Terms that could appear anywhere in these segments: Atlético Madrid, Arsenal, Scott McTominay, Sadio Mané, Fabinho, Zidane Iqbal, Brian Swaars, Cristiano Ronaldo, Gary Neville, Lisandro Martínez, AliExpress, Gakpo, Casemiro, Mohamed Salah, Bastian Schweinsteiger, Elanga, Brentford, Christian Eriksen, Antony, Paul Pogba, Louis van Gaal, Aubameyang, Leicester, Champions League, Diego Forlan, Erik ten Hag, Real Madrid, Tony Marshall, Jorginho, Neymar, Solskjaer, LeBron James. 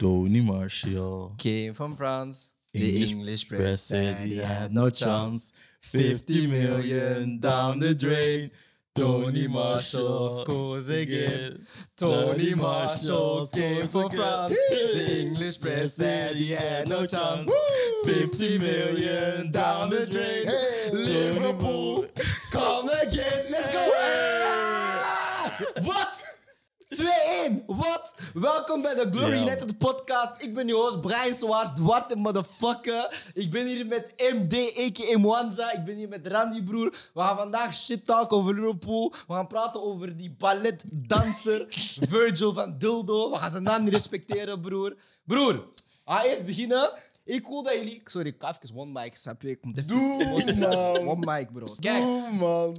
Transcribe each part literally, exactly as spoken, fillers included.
Tony Marshall came from France. English the English press said he had no chance. fifty million down the drain. Tony Marshall scores again. Tony Marshall came from France. The English press said he had no chance. fifty million down the drain. Hey, Liverpool, come again. Let's go. Hey. Wat? twee-één. Wat? Welkom bij de Glory yeah. United podcast. Ik ben uw host Brian Swaars, Duarte motherfucker. Ik ben hier met M D, a k a. Mwanza. Ik ben hier met Randy, broer. We gaan vandaag shit talk over Liverpool. We gaan praten over die balletdanser Virgil van Dildo. We gaan zijn naam niet respecteren, broer. Broer, we gaan eerst beginnen. Ik wil dat jullie... Sorry, ik ga even one mic. Snap je? Ik moet even... Doe, man. One mic, bro. Kijk. Doe, man.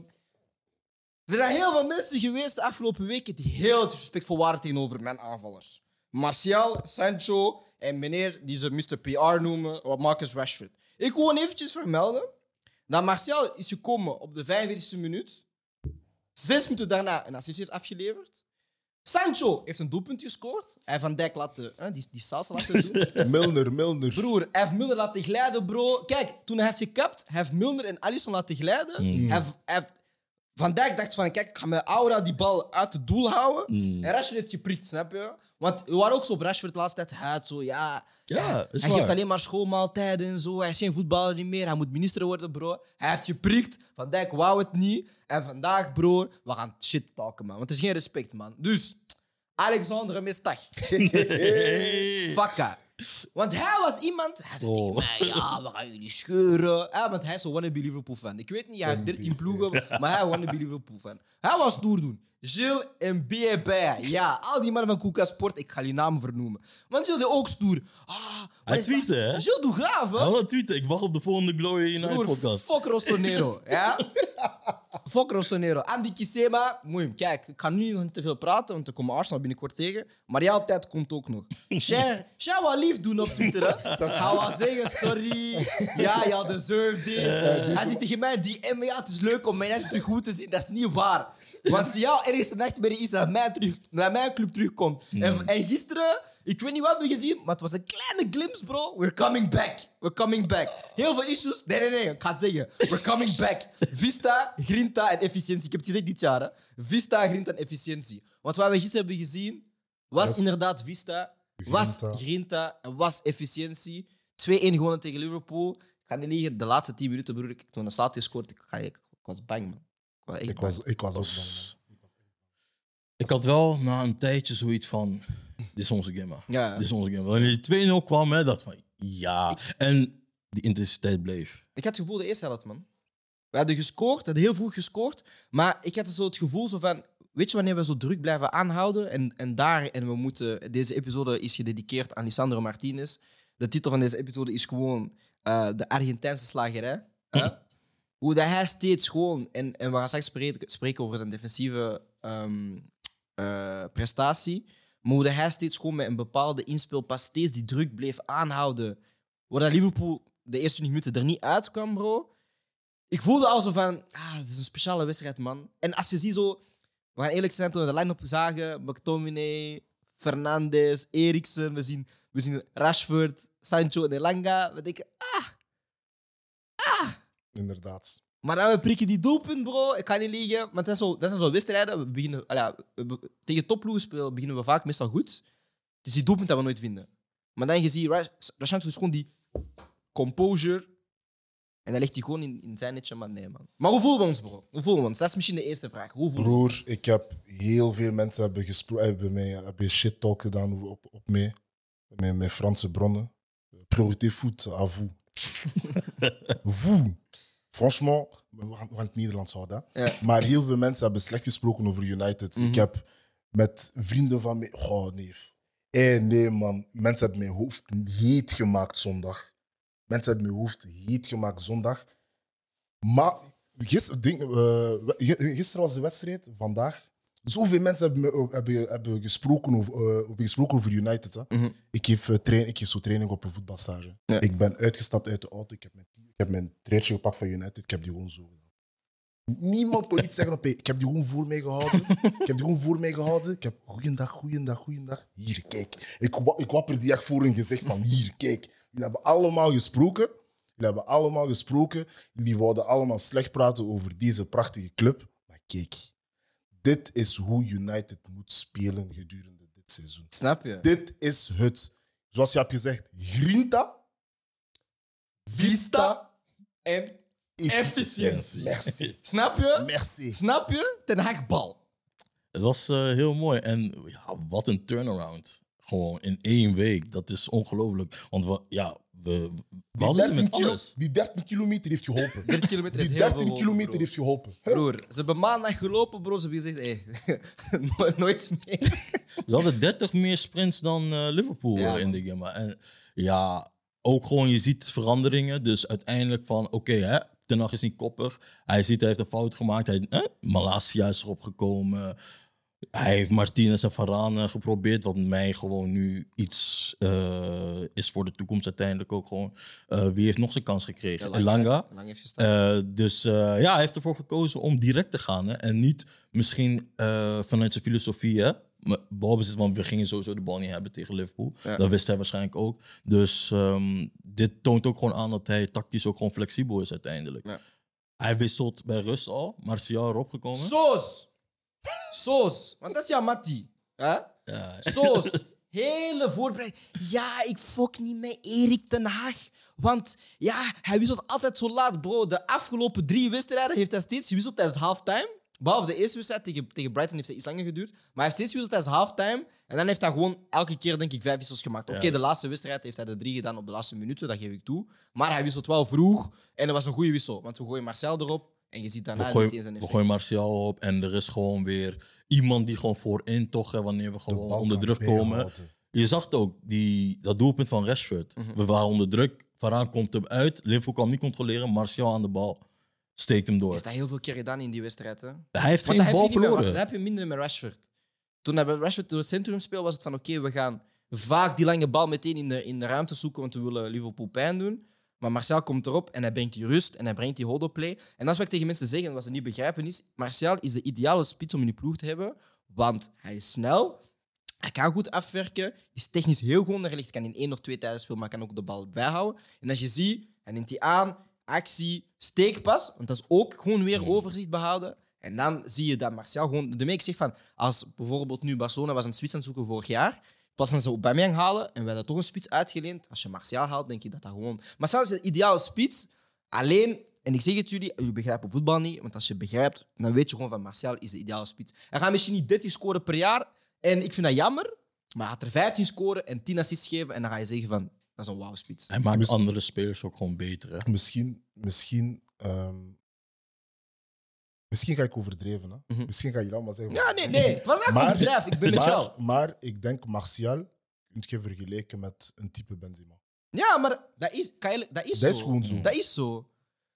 Er zijn heel veel mensen geweest de afgelopen weken die heel disrespectvol waren tegenover mijn aanvallers. Martial, Sancho en meneer die ze mister P R noemen, Marcus Rashford. Ik wil gewoon eventjes vermelden dat Martial is gekomen op de vijfenveertigste minuut. Zes minuten daarna een assist heeft afgeleverd. Sancho heeft een doelpunt gescoord. Hij Van Dijk laten, hè, die, die salsa laten doen. Milner, Milner. Broer, hij heeft Milner laten glijden, bro. Kijk, toen hij heeft gekapt, hij heeft Milner en Alisson laten glijden. Mm. Hij, hij heeft... Van Dijk dacht van, kijk, ik ga mijn aura die bal uit het doel houden. Mm. En Rashford heeft geprikt, snap je? Want we waren ook zo op Rashford de laatste tijd. Hij had zo, ja... ja hij waar. Geeft alleen maar schoolmaaltijden en zo. Hij is geen voetballer niet meer. Hij moet minister worden, bro. Hij heeft geprikt. Van Dijk wou het niet. En vandaag, bro, we gaan shit talken, man. Want het is geen respect, man. Dus, Alexandre Mestag. Fakka. Want hij was iemand... Hij zei oh. tegen mij, ja, we gaan jullie scheuren. Ja, want hij is een wannabe Liverpool-fan. Ik weet niet, hij heeft dertien ploegen, maar hij is een wannabe Liverpool-fan. Hij was stoer doen. Gilles en B B. Ja, al die mannen van Kuka Sport, ik ga die naam vernoemen. Want Gilles deed ook stoer. Ah, hij tweette, hè? Gilles doet graaf, hè? Hij wil tweeten. Ik wacht op de volgende Glory United podcast. Fuck Rossonero, ja? Fuck Rossonero. Andy Kisema, moet hem. Kijk, ik ga nu nog niet te veel praten, want er komt Arsenal binnenkort tegen. Maar jouw tijd komt ook nog. Cher, Cher wat lief doen op Twitter, hè? Hij wil zeggen, sorry. Ja, jij deserved dit. Hij zit tegen mij, die M, ja, het is leuk om mij net terug goed te zien. Dat is niet waar. Want jouw ergste nachtmerrie is dat mij terug, dat mijn club terugkomt. Mm. En, en gisteren, ik weet niet wat we gezien, maar het was een kleine glimpse, bro. We're coming back. We're coming back. Heel veel issues. Nee, nee, nee. Ik ga het zeggen. We're coming back. Vista, Grinta en efficiëntie. Ik heb het gezegd dit jaar. Hè. Vista, Grinta en efficiëntie. Want wat we gisteren hebben gezien, was yes. inderdaad Vista, Grinta. was Grinta en was efficiëntie. twee-één gewonnen tegen Liverpool. Ik ga niet liegen. De laatste tien minuten, broer, ik toen een Saat gescoord. Ik, ik, ik was bang, man. Ik, ik was, ik was ook bang. Ik had wel na een tijdje zoiets van... Dit is onze game, man. Ja, ja. Dit is onze game. Wanneer die twee-nul kwam, hè, dat van... Ja. Ik, en die intensiteit bleef. Ik had het gevoel de eerste helft, man. We hadden gescoord, we hadden heel vroeg gescoord. Maar ik had zo het gevoel zo van... Weet je, wanneer we zo druk blijven aanhouden... En, en daar... En we moeten... Deze episode is gededikeerd aan Lisandro Martínez. De titel van deze episode is gewoon... Uh, de Argentijnse slagerij. Huh? Hoe dat hij steeds gewoon... En, en we gaan straks spreken, spreken over zijn defensieve um, uh, prestatie. Maar hoe dat hij steeds gewoon met een bepaalde inspeelpas steeds die druk bleef aanhouden. Waar dat Liverpool de eerste twintig minuten er niet uitkwam, bro. Ik voelde al zo van... Ah, dit is een speciale wedstrijd, man. En als je ziet zo... We gaan eerlijk zijn, toen we de line-up zagen... McTominay, Fernandes, Eriksen. We zien, we zien Rashford, Sancho en Elanga. We denken... Ah! Ah! Inderdaad. Maar dan we prikken die doelpunt, bro. Ik kan niet liegen. Maar dat zijn zo wedstrijden. We beginnen, alla, we, tegen topploegen spelen beginnen we vaak meestal goed. Dus die doelpunt dat we nooit vinden. Maar dan je ziet, Rashford is gewoon die composure. En dan ligt hij gewoon in, in zijn netje. Maar nee, man. Maar hoe voelen we ons, bro? Hoe voelen we ons? Dat is misschien de eerste vraag. Hoe voelen Broer, we? Ik heb heel veel mensen hebben, gespro- hebben, mij, hebben shit talk gedaan op, op mij. Met mijn Franse bronnen. Priorité foot à vous. Vous. Franchement, we gaan het Nederlands houden. Ja. Maar heel veel mensen hebben slecht gesproken over United. Mm-hmm. Ik heb met vrienden van mij... Oh, nee. Hey, nee, man. Mensen hebben mijn hoofd heet gemaakt zondag. Mensen hebben mijn hoofd heet gemaakt zondag. Maar gisteren, denk, uh, gisteren was de wedstrijd, vandaag. Zoveel mensen hebben, me, hebben, hebben, gesproken, over, uh, hebben gesproken over United. Hè. Mm-hmm. Ik, geef, uh, train, ik geef zo training op een voetbalstage. Ja. Ik ben uitgestapt uit de auto. Ik heb mijn... Ik heb mijn treertje gepakt van United, ik heb die gewoon zo gedaan. Niemand politie zeggen op, ik heb die gewoon voor mij gehouden. Ik heb die gewoon voor mij gehouden. Ik heb goeiendag, goeiendag, goeiendag. Hier, kijk. Ik, ik wapper die echt voor hun gezicht van hier, kijk. Jullie hebben allemaal gesproken. Jullie hebben allemaal gesproken. Jullie wilden allemaal slecht praten over deze prachtige club. Maar kijk, dit is hoe United moet spelen gedurende dit seizoen. Snap je? Dit is het, zoals je hebt gezegd, grinta, vista en... efficiëntie. Merci. Snap je? Merci. Snap je? Ten Hag bal. Het was uh, heel mooi. En ja, wat een turnaround. Gewoon in één week. Dat is ongelooflijk. Want we, ja, we, we hadden dertien met kilo, alles. Die dertien kilometer heeft geholpen. dertien kilometer die dertien kilometer heeft geholpen. Broer, ze hebben maandag gelopen, bro. Ze hebben gezegd, hey, nooit meer. Ze hadden dertig meer sprints dan uh, Liverpool ja, in de game. En ja, ook gewoon, je ziet veranderingen. Dus uiteindelijk van, oké, okay, hè. Ten Hag is niet koppig. Hij ziet, hij heeft een fout gemaakt. Hij, eh? Malacia is erop gekomen. Hij heeft Martinez en Varane geprobeerd. Wat mij gewoon nu iets uh, is voor de toekomst uiteindelijk ook gewoon. Uh, wie heeft nog zijn kans gekregen? Ja, Elanga. Uh, dus uh, ja, hij heeft ervoor gekozen om direct te gaan. Hè? En niet misschien uh, vanuit zijn filosofie. Hè? Balbezit, want we gingen sowieso de bal niet hebben tegen Liverpool. Ja. Dat wist hij waarschijnlijk ook. Dus um, dit toont ook gewoon aan dat hij tactisch ook gewoon flexibel is uiteindelijk. Ja. Hij wisselt bij rust al. Martial erop gekomen. Soos! Soos! Want dat is jouw Matty. Huh? Ja. Soos! Hele voorbereiding. Ja, ik fok niet met Erik ten Hag. Want ja, hij wisselt altijd zo laat, bro. De afgelopen drie wedstrijden heeft hij steeds gewisseld tijdens halftime. Behalve de eerste wedstrijd tegen, tegen Brighton heeft hij iets langer geduurd. Maar hij heeft steeds gewisseld tijdens halftime. En dan heeft hij gewoon elke keer, denk ik, vijf wissels gemaakt. Oké, okay, ja. De laatste wedstrijd heeft hij de drie gedaan op de laatste minuten. Dat geef ik toe. Maar hij wisselt wel vroeg. En dat was een goede wissel. Want we gooien Marcel erop. En je ziet daarna we gooien, zijn we gooien Martial op. En er is gewoon weer iemand die gewoon voorin toch... Wanneer we gewoon onder druk komen. Beelden. Je zag ook die, dat doelpunt van Rashford. Mm-hmm. We waren onder druk. Varaan komt hem uit. Liverpool kan hem niet controleren. Martial aan de bal. Steekt hem door. Heeft hij heel veel keer gedaan in die wedstrijd. Hè? Hij heeft geen bal verloren. Dan heb je minder met Rashford. Toen hij bij Rashford door het centrum speelde, was het van oké, okay, we gaan vaak die lange bal meteen in de, in de ruimte zoeken, want we willen Liverpool pijn doen. Maar Martial komt erop en hij brengt die rust en hij brengt die hold-up play. En dat is wat ik tegen mensen zeg en wat ze niet begrijpen is, Martial is de ideale spits om in die ploeg te hebben, want hij is snel, hij kan goed afwerken, is technisch heel goed onderlegd, kan in één of twee tijden spelen, maar kan ook de bal bijhouden. En als je ziet, hij neemt die aan, actie, steekpas, want dat is ook gewoon weer overzicht behouden. En dan zie je dat Martial gewoon... De meek zegt van, als bijvoorbeeld nu Barcelona was een spits aan het zoeken vorig jaar, in plaats van ze Aubameyang halen, en we hadden toch een spits uitgeleend, als je Martial haalt, denk je dat dat gewoon... Martial is de ideale spits, alleen, en ik zeg het jullie, jullie begrijpen voetbal niet, want als je begrijpt, dan weet je gewoon van Martial is de ideale spits. Hij gaat misschien niet dertig scoren per jaar, en ik vind dat jammer, maar hij gaat er vijftien scoren en tien assists geven, en dan ga je zeggen van... Dat is een wauw spits. Hij maakt misschien, andere spelers ook gewoon beter. Hè? Misschien, misschien, um, misschien ga ik overdreven. Hè? Mm-hmm. Misschien ga je allemaal zeggen. Ja, nee, nee. Het was maar, overdrijf. Ik ben met maar, jou. Maar ik denk Martial kun je vergelijken met een type Benzema. Ja, maar dat is, je, dat is, dat is zo. Gewoon zo. Dat is zo.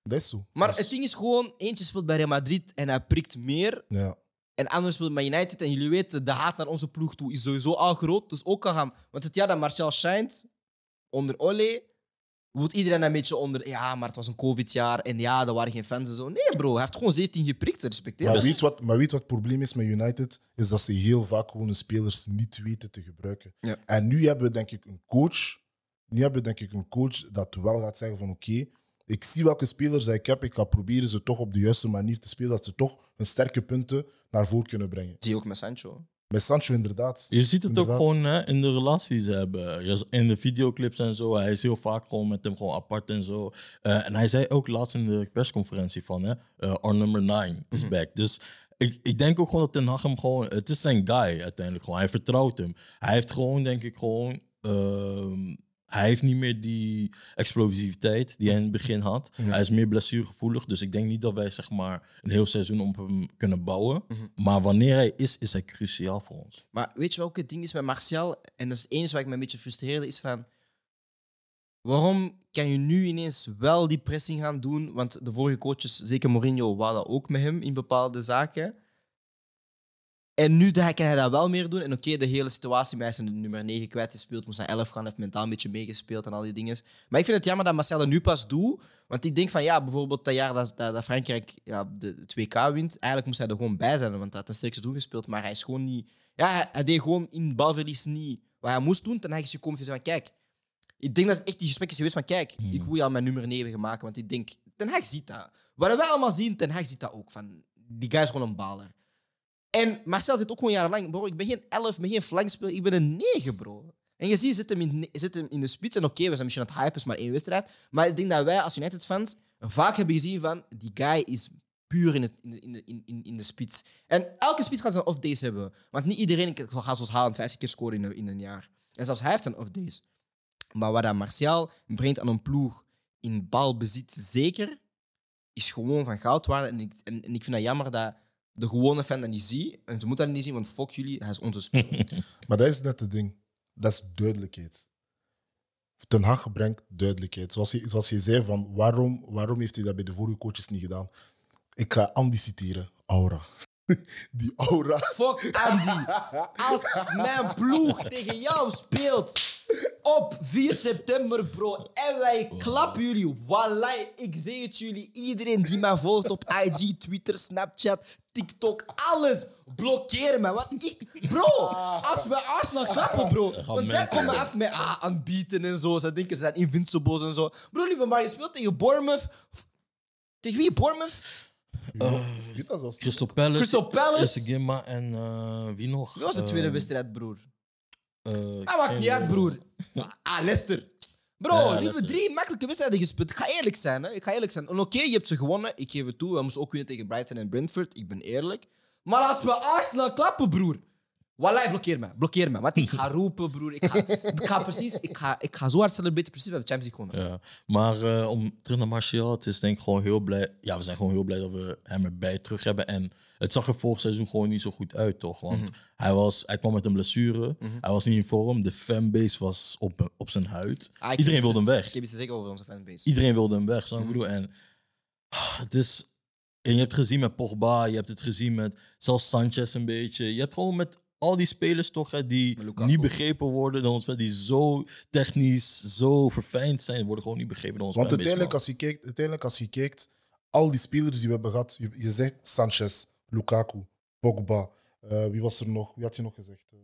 Dat is zo. Maar is... het ding is gewoon, eentje speelt bij Real Madrid en hij prikt meer. Ja. En anders speelt bij United. En jullie weten, de haat naar onze ploeg toe is sowieso al groot. Dus ook al gaan... Want het jaar dat Martial schijnt... Onder Ole wordt iedereen een beetje onder... Ja, maar het was een COVID-jaar en ja, er waren geen fans en zo. Nee, bro, hij heeft gewoon zeventien geprikt, respecteer. Maar weet wat, maar weet wat het probleem is met United? Is dat ze heel vaak gewoon hun spelers niet weten te gebruiken. Ja. En nu hebben we denk ik een coach... Nu hebben we denk ik een coach dat wel gaat zeggen van... Oké, okay, ik zie welke spelers ik heb. Ik ga proberen ze toch op de juiste manier te spelen. Dat ze toch hun sterke punten naar voren kunnen brengen. Die ook met Sancho. Bij Sancho, inderdaad. Je ziet het inderdaad. Ook gewoon hè, in de relaties ze hebben. In de videoclips en zo. Hij is heel vaak gewoon met hem gewoon apart en zo. Uh, en hij zei ook laatst in de persconferentie van... Hè, uh, our number nine is mm-hmm. back. Dus ik, ik denk ook gewoon dat Ten Hag hem gewoon... Het is zijn guy uiteindelijk gewoon. Hij vertrouwt hem. Hij heeft gewoon, denk ik, gewoon... Uh, Hij heeft niet meer die explosiviteit die hij in het begin had. Mm-hmm. Hij is meer blessuregevoelig. Dus ik denk niet dat wij zeg maar, een heel seizoen op hem kunnen bouwen. Mm-hmm. Maar wanneer hij is, is hij cruciaal voor ons. Maar weet je wat ook het ding is met Martial? En dat is het enige waar ik me een beetje frustreerde, is van... Waarom kan je nu ineens wel die pressing gaan doen? Want de vorige coaches, zeker Mourinho, waren dat ook met hem in bepaalde zaken. En nu kan hij dat wel meer doen. En oké, okay, de hele situatie, hij is nummer negen kwijtgespeeld, moest naar elf gaan, heeft mentaal een beetje meegespeeld en al die dingen. Maar ik vind het jammer dat Marcelo nu pas doet. Want ik denk van, ja, bijvoorbeeld dat jaar dat, dat, dat Frankrijk ja, de, het W K wint, eigenlijk moest hij er gewoon bij zijn, want hij had een sterkste doel gespeeld. Maar hij is gewoon niet... Ja, hij, hij deed gewoon in balverlies niet wat hij moest doen. Ten Hag is gekomen en zei van, kijk... Ik denk dat het echt die gesprek is geweest van, kijk, hmm. ik wil jou mijn nummer negen gaan maken, want ik denk... Ten Hag ziet dat. Wat wij allemaal zien, Ten Hag ziet dat ook. Van, die guy is gewoon een baler. En Marcel zit ook gewoon jarenlang, bro, ik ben geen elf, ik ben geen flankspeler, ik ben een negen, bro. En je ziet, je zit hem in, je zit hem in de spits. En oké, okay, we zijn misschien aan het hypen, is maar één wedstrijd. Maar ik denk dat wij als United-fans vaak hebben gezien van, die guy is puur in, het, in, de, in, in, in de spits. En elke spits gaat zijn off-days hebben. Want niet iedereen gaat zoals Haaland vijftig keer scoren in, in een jaar. En zelfs hij heeft zijn off-days. Maar wat Martial brengt aan een ploeg in balbezit zeker, is gewoon van goud waard. En ik, en, en ik vind dat jammer dat... De gewone fan dat niet ziet. En ze moeten dat niet zien, want fuck jullie, hij is onze speler. Maar dat is net het ding. Dat is duidelijkheid. Ten Hag brengt duidelijkheid. Zoals je, zoals je zei, van waarom, waarom heeft hij dat bij de vorige coaches niet gedaan? Ik ga Andy citeren. Aura. Die aura. Fuck Andy. Als mijn ploeg tegen jou speelt op vier september, bro, en wij klappen jullie. Wallahi, ik zeg het jullie. Iedereen die mij volgt op I G, Twitter, Snapchat, TikTok, alles. Blokkeer me. Want ik, bro, als we Arsenal klappen, bro. Want zij komen af met ah, aanbieten en zo. Ze denken ze zijn invincibles en zo. Bro, lieve, maar je speelt tegen Bournemouth. Tegen wie? Bournemouth? Uh, uh, Crystal Palace. Crystal Palace. Gimma en uh, wie nog? Wie was de tweede wedstrijd, uh, broer? Uh, ah, maakt niet uit, broer. Ah, Leicester. Bro, ja, ja, lieve drie makkelijke wedstrijden gespeeld. Ik ga eerlijk zijn, hè. Ik ga eerlijk zijn. En oké, okay, je hebt ze gewonnen. Ik geef het toe. We moesten ook winnen tegen Brighton en Brentford. Ik ben eerlijk. Maar als we Arsenal klappen, broer. Wallahi, blokkeer me. Blokkeer me. Want ik ga roepen, broer. Ik ga, ik ga precies... Ik ga, ik ga zo hard celebreren. Precies bij de Champions League gewonnen. Ja, maar uh, om terug naar Martial. Het is denk ik gewoon heel blij... Ja, we zijn gewoon heel blij dat we hem erbij terug hebben. En het zag er vorig seizoen gewoon niet zo goed uit, toch? Want mm-hmm. hij, was, hij kwam met een blessure. Mm-hmm. Hij was niet in vorm. De fanbase was op, op zijn huid. Ah, Iedereen wilde hem weg. Ik heb iets te zeggen over onze fanbase. Iedereen wilde hem weg, snap je wat ik bedoel? En ah, het is... En je hebt het gezien met Pogba. Je hebt het gezien met... Zelfs Sanchez een beetje. Je hebt gewoon met... Al die spelers toch, hè, die niet begrepen worden dan ons, die zo technisch, zo verfijnd zijn, worden gewoon niet begrepen dan ons. Want uiteindelijk als, je kijkt, uiteindelijk als je kijkt, al die spelers die we hebben gehad, je, je zegt Sanchez, Lukaku, Pogba, uh, wie was er nog? Wie had je nog gezegd? Uh,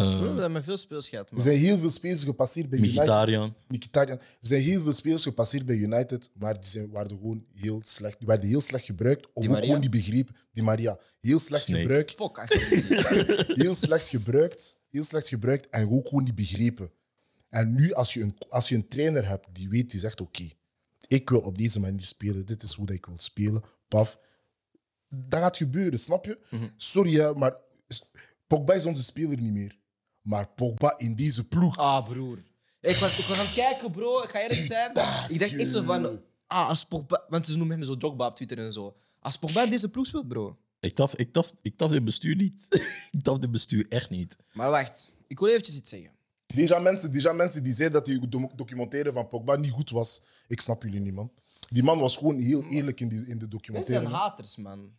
uh, we hebben veel spelers gehad. Man. Er zijn heel veel spelers gepasseerd bij Mkhitaryan. United. Mkhitaryan. Er zijn heel veel spelers gepasseerd bij United, maar die zijn, waren gewoon heel slecht. Die werden heel slecht gebruikt, of die ook gewoon niet begrepen. Die Maria. Heel slecht Snake. gebruikt. Fuck, heel slecht gebruikt. Heel slecht gebruikt en ook gewoon niet begrepen. En nu, als je een, als je een trainer hebt die weet, die zegt, oké, okay, ik wil op deze manier spelen. Dit is hoe dat ik wil spelen. Paf. Dat gaat gebeuren, snap je? Mm-hmm. Sorry, maar Pogba is onze speler niet meer. Maar Pogba in deze ploeg... Ah, broer. Ik was, ik was aan het kijken, bro. Ik ga eerlijk zijn. Ik dacht echt zo van... Ah, als Pogba... Want ze noemen hem zo Jogba op Twitter en zo. Als Pogba in deze ploeg speelt, bro... Ik taf, ik taf, ik taf dit bestuur niet. Ik taf dit bestuur echt niet. Maar wacht, ik wil eventjes iets zeggen. Déjà mensen, déjà mensen die zeiden dat die documentaire van Pogba niet goed was. Ik snap jullie niet, man. Die man was gewoon heel eerlijk in, die, in de documentaire. Dit zijn haters, man.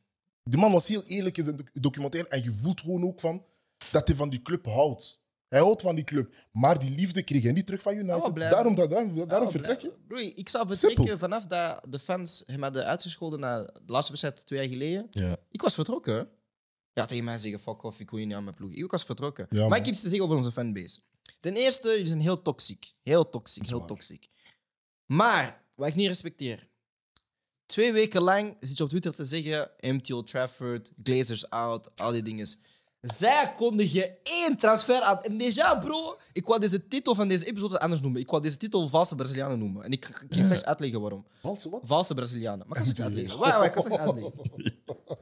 Die man was heel eerlijk in zijn documentaire. En je voelt gewoon ook van dat hij van die club houdt. Hij houdt van die club. Maar die liefde kreeg hij niet terug van United. Oh, daarom daarom, daarom oh, vertrek je. Bro, ik zou vertrekken Simpel. vanaf dat de fans hem hadden uitgescholden na de laatste wedstrijd twee jaar geleden. Ja. Ik was vertrokken. Ja, tegen mij zeggen, fuck off, ik wil je niet aan mijn ploeg. Ik was vertrokken. Ja, maar ik heb iets te zeggen over onze fanbase. Ten eerste, jullie zijn heel toxiek. Heel toxiek, heel toxiek. Maar, wat ik niet respecteer. Twee weken lang zit je op Twitter te zeggen, empty Old Trafford, Glazers out, al die dingen. Zij kondigen één transfer aan. En déjà, bro, ik wou deze titel van deze episode anders noemen. Ik wou deze titel Valse Brazilianen noemen. En ik kan ja. straks uitleggen waarom. Valse wat? Valse Brazilianen. Maar ik kan straks uitleggen. Wacht, ik kan straks uitleggen.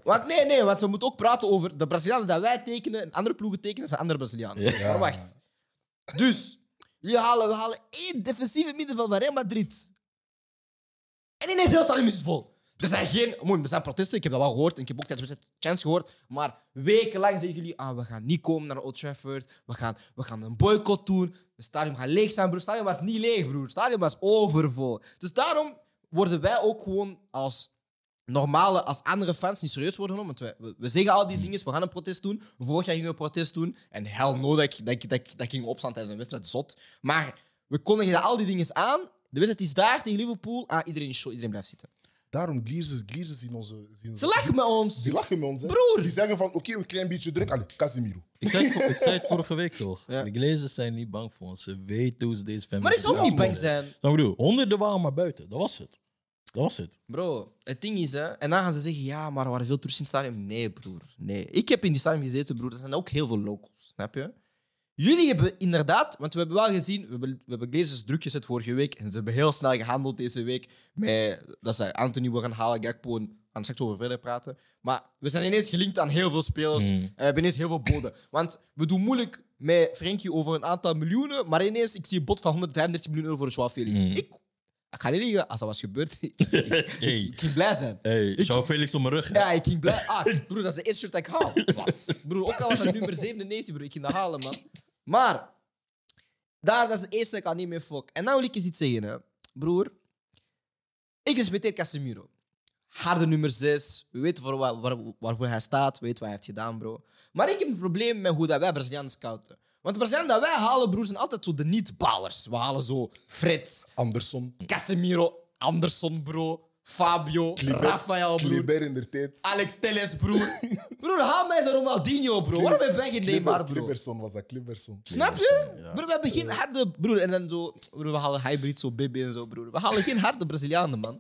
Want nee, nee, want we moeten ook praten over de Brazilianen dat wij tekenen en andere ploegen tekenen zijn andere Brazilianen. Ja. Maar wacht. Dus, jullie halen, we halen één defensieve middenveld van Real Madrid. En ineens heel stadion is het vol. Er zijn geen... Er zijn protesten, ik heb dat wel gehoord. En ik heb ook tijdens de chance gehoord. Maar wekenlang zeggen jullie... Ah, we gaan niet komen naar Old Trafford. We gaan, we gaan een boycott doen. Het stadion gaat leeg zijn, broer. Het stadion was niet leeg, broer. Het stadion was overvol. Dus daarom worden wij ook gewoon als normale, als andere fans niet serieus worden genomen. Want we, we zeggen al die dingen, we gaan een protest doen. Vorig jaar gingen we een protest doen. En hell no, dat ik, dat ik, dat ik, dat ik ging opstaan tijdens een wedstrijd, zot. Maar we kondigen al die dingen aan. De wedstrijd is daar tegen Liverpool. Ah, iedereen is show, iedereen blijft zitten. Daarom, Gliersen zien ons. Ze lachen met ons. Die lachen met ons. Hè? Broer. Die zeggen van, oké, okay, we krijgen een beetje druk aan Casemiro. Ik zei, het, ik zei het vorige week toch. Ja. De Glazers zijn niet bang voor ons. Ze weten hoe ze deze fan. Maar die zou ook niet bang zijn. Zo bedoel, honderden waren maar buiten. Dat was het. Dat was het. Bro, het ding is, hè, en dan gaan ze zeggen, ja, maar er waren veel toeristen in het stadion. Nee, broer. Nee. Ik heb in die stadion gezeten, broer. Er zijn ook heel veel locals. Snap je? Jullie hebben inderdaad, want we hebben wel gezien, we hebben, we hebben Glazers druk gezet vorige week en ze hebben heel snel gehandeld deze week met dat ze Antony willen gaan halen, Gakpo, en gaan straks over verder praten. Maar we zijn ineens gelinkt aan heel veel spelers mm. en we hebben ineens heel veel boden. Want we doen moeilijk met Frenkie over een aantal miljoenen, maar ineens, ik zie een bod van honderdvijfendertig miljoen euro voor Joao Felix. Mm. Ik, ik ga niet liegen, als dat was gebeurd, ik, ik, hey. ik, ik ging blij zijn. Hey, Joao Felix om mijn rug. Hè? Ja, ik ging blij. Ah, broer, dat is de eerste shirt dat ik haal. Wat? Broer, ook al was dat nummer zevenennegentig, broer, ik ging dat halen, man. Maar, daar, dat is het eerste dat ik al niet meer fok. En nou wil ik je iets zeggen, hè. Broer. Ik respecteer Casemiro. Harde nummer zes. We weten voor waar, waar, waarvoor hij staat. We weten wat hij heeft gedaan, bro. Maar ik heb een probleem met hoe dat wij Brazilianen scouten. Want de Brazilianen dat wij halen, broer, zijn altijd zo de niet-balers. We halen zo Fred. Anderson. Casemiro. Anderson, bro. Fabio, Raphaël, broer. Kliber in de tijd. Alex Telles, broer. Broer, haal mij zo'n Ronaldinho, bro. Waarom hebben wij geen Neymar, bro? Kliberson was dat, Kliberson. Snap je? Ja. Broer, we hebben geen harde... Broer, en dan zo... Broer, we halen hybrid, zo B B en zo, broer. We halen geen harde Brazilianen, man.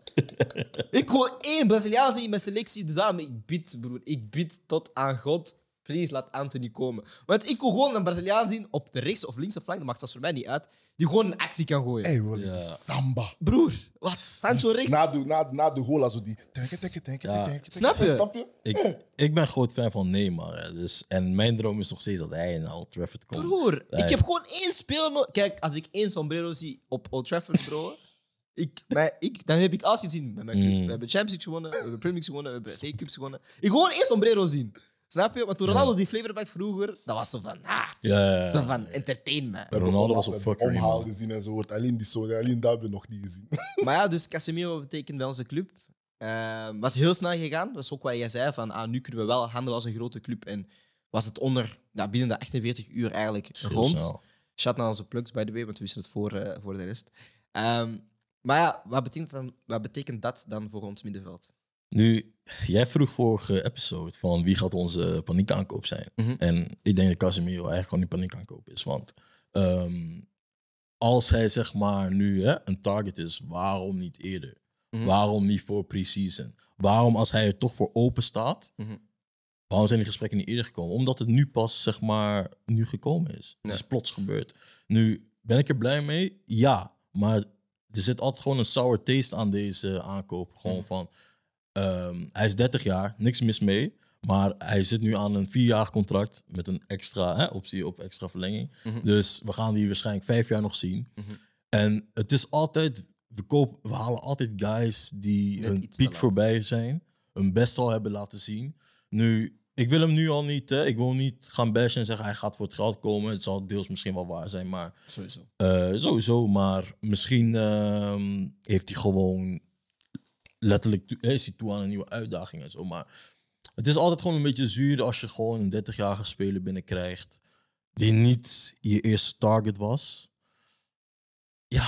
Ik wil één Braziliaan zien in mijn selectie. Dus daarom, ik bid, broer. Ik bid tot aan God. Please, laat Antony komen. Want ik wil gewoon een Braziliaan zien op de rechts of linkse flank, dat maakt dat voor mij niet uit, die gewoon een actie kan gooien. Hey, broer. Ja. Samba. Broer, wat? Sancho rechts? Na de, na, na de goal, zo die... Ja. Snap je? Ik, ik ben groot fan van Neymar. Dus, en mijn droom is nog steeds dat hij in Old Trafford komt. Broer, hij... ik heb gewoon één speel nodig. Kijk, als ik één sombrero zie op Old Trafford, bro... Ik, maar ik, dan heb ik alles gezien met mijn club. Mm. We hebben Champions League gewonnen, we hebben Premier League gewonnen, we hebben A-Cups gewonnen. Ik wil gewoon één sombrero zien. Snap je? Want toen Ronaldo ja. die flavor had vroeger, dat was zo van, ah, ja, ja. zo van, entertain me. Ronaldo, Ronaldo was op fucking omhaal gezien en zo wordt. Alleen die sorry, alleen dat hebben we nog niet gezien. Maar ja, dus Casemiro betekent bij onze club. Uh, was heel snel gegaan. Dat is ook wat jij zei, van ah, nu kunnen we wel handelen als een grote club. En was het onder, nou, binnen de achtenveertig uur eigenlijk rond. Shout naar onze plugs, by the way, want we wisten het voor, uh, voor de rest. Um, maar ja, wat betekent, dan, wat betekent dat dan voor ons middenveld? Nu, jij vroeg vorige episode van wie gaat onze paniekaankoop zijn. Mm-hmm. En ik denk dat Casemiro eigenlijk gewoon die paniekaankoop is. Want um, als hij zeg maar nu hè, een target is, waarom niet eerder? Mm-hmm. Waarom niet voor pre-season? Waarom als hij er toch voor open staat, mm-hmm. waarom zijn die gesprekken niet eerder gekomen? Omdat het nu pas zeg maar nu gekomen is. Ja. Het is plots gebeurd. Nu, ben ik er blij mee? Ja, maar er zit altijd gewoon een sour taste aan deze aankoop. Gewoon mm-hmm. van... Um, hij is dertig jaar, niks mis mee. Maar hij zit nu aan een vierjarig contract met een extra hè, optie op extra verlenging. Mm-hmm. Dus we gaan die waarschijnlijk vijf jaar nog zien. Mm-hmm. En het is altijd, we, kopen, we halen altijd guys die net hun piek voorbij zijn. Hun best al hebben laten zien. Nu, ik wil hem nu al niet, hè, ik wil niet gaan bashen en zeggen hij gaat voor het geld komen. Het zal deels misschien wel waar zijn, maar... Sowieso. Uh, sowieso, maar misschien uh, heeft hij gewoon... Letterlijk is hij toe aan een nieuwe uitdaging en zo. Maar het is altijd gewoon een beetje zuur als je gewoon een dertigjarige speler binnenkrijgt. Die niet je eerste target was. Ja.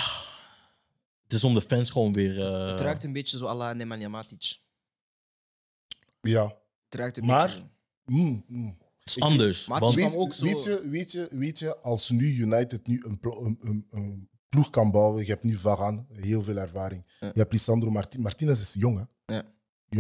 Het is om de fans gewoon weer... Uh... Het ruikt een beetje zo à la Nemanja Matić. Ja. Het ruikt een maar, beetje mm, mm. Het is anders. Matić want... kan ook zo... Weet je, weet je, weet je, als nu United nu een... Pl- een, een, een... ploeg kan bouwen. Je hebt nu Varane, heel veel ervaring. Ja. Je hebt Lisandro Martínez. Martínez is jong, hè? Ja.